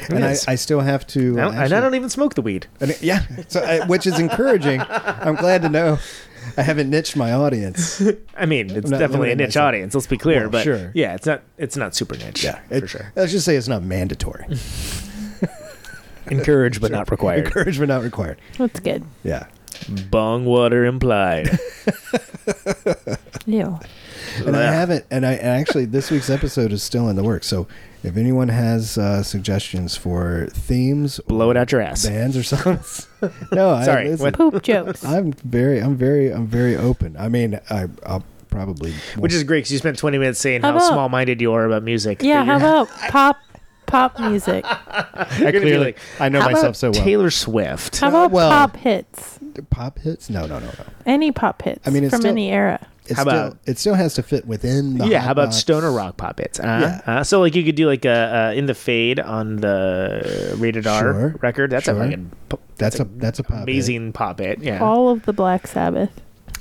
It and I, I still have to. I don't, actually, and I don't even smoke the weed. And it, yeah, so I, which is encouraging. I'm glad to know. I haven't niched my audience. I mean, it's definitely a niche myself. audience. Let's be clear, well, but sure. yeah, it's not it's not super niche. Yeah, it, for sure. Let's just say it's not mandatory. Encouraged but sure. not required. Encouraged but not required. That's good. Yeah. Bong water implied. Ew. And I haven't. And I and actually, this week's episode is still in the works. So, if anyone has uh, suggestions for themes, blow it out your ass, bands or songs. No, sorry, I, poop jokes. I'm very, I'm very, I'm very open. I mean, I, I'll probably. Which is great because you spent twenty minutes saying how, how small-minded you are about music. Yeah, how about pop? Pop music. I clearly, like, I know myself so well. Taylor Swift. How about well, pop hits? Pop hits? No, no, no, no. Any pop hits? I mean, it's from still, any era. It's how about, still, it still has to fit within the. Yeah. How about box. Stoner rock pop hits? Uh, yeah. uh, so like you could do like a uh, In the Fade on the Rated R sure, record. That's sure. a fucking. That's, that's a that's a pop amazing hit. pop hit. Yeah. All of the Black Sabbath.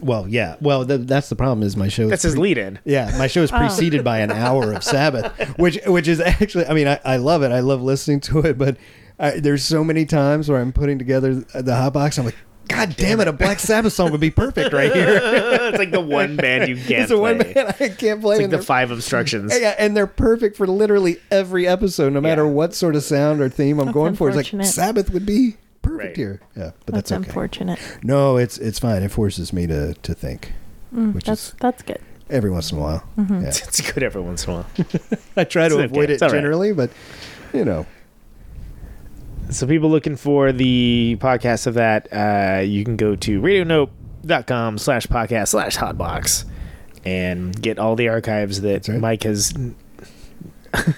Well, yeah. Well, th- that's the problem is my show. That's is pre- his lead-in. Yeah, my show is preceded oh. by an hour of Sabbath, which which is actually. I mean, I, I love it. I love listening to it, but I, there's so many times where I'm putting together the Hotbox. I'm like, God damn it, a Black Sabbath song would be perfect right here. It's like the one band you can't it's play. It's the one band I can't play. It's like the five obstructions. Yeah, and they're perfect for literally every episode, no matter yeah. what sort of sound or theme I'm that's going for. It's like Sabbath would be. Perfect. perfect right. year. Yeah, but that's, that's okay. unfortunate. No, it's it's fine. It forces me to to think, mm, which that's, is that's good. Every once in a while, mm-hmm. yeah. it's good every once in a while. I try to it's avoid okay. it it's generally, right. but you know. So people looking for the podcast of that, uh, you can go to radionote.com slash podcast slash hotbox and get all the archives that right. Mike has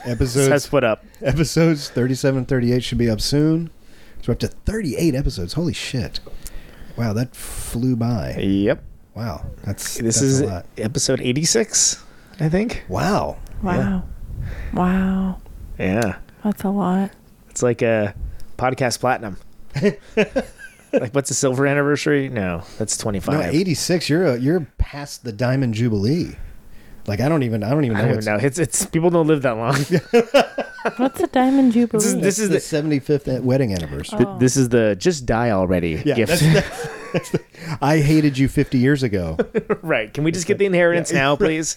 episodes has put up. Episodes thirty-seven, thirty-eight should be up soon. So we're up to thirty-eight episodes. Holy shit. Wow, that flew by. Yep. Wow. That's This that's is a lot. Episode eighty-six, I think. Wow. Wow. Yeah. Wow. Yeah. That's a lot. It's like a podcast platinum. Like, what's the silver anniversary? No, that's twenty-five. No, eighty-six. You're a, you're past the Diamond Jubilee. Like, I don't even I don't even know. I don't even know. It's it's people don't live that long. What's the Diamond Jubilee? This is, this is the seventy-fifth wedding anniversary. Oh. This is the just die already yeah, gift. That's, that's, that's the, I hated you fifty years ago. Right? Can we just get the inheritance yeah. now, please?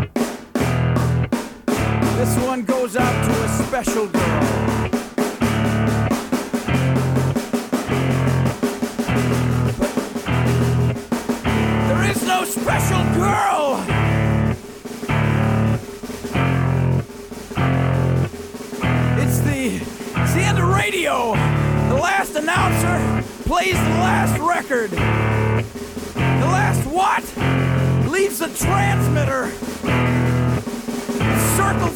This one goes out to a special girl. But there is no special girl! It's the, it's the end of radio. The last announcer plays the last record. The last what? Leaves the transmitter. Circles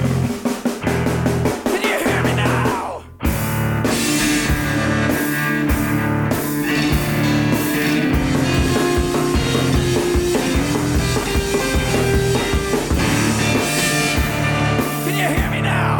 Can you hear me now? Can you hear me now?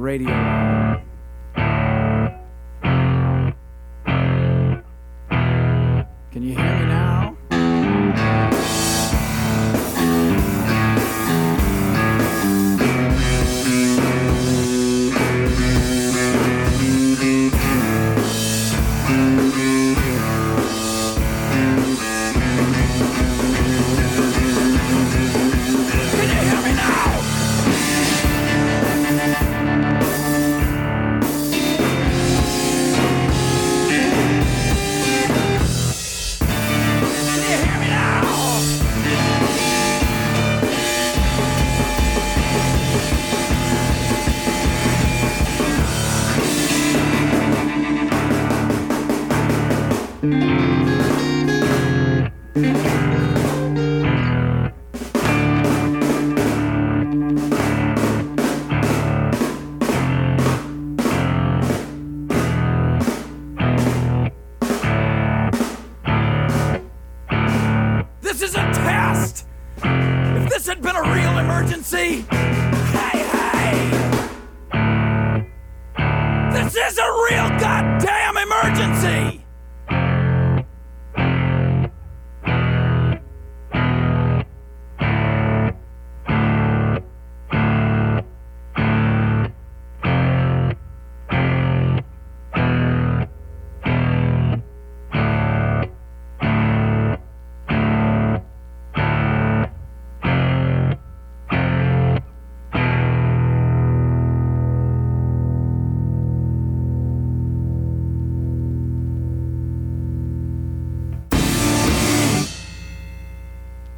radio. Can you hear me now? This is a test! If this had been a real emergency, hey, hey! This is a real goddamn emergency!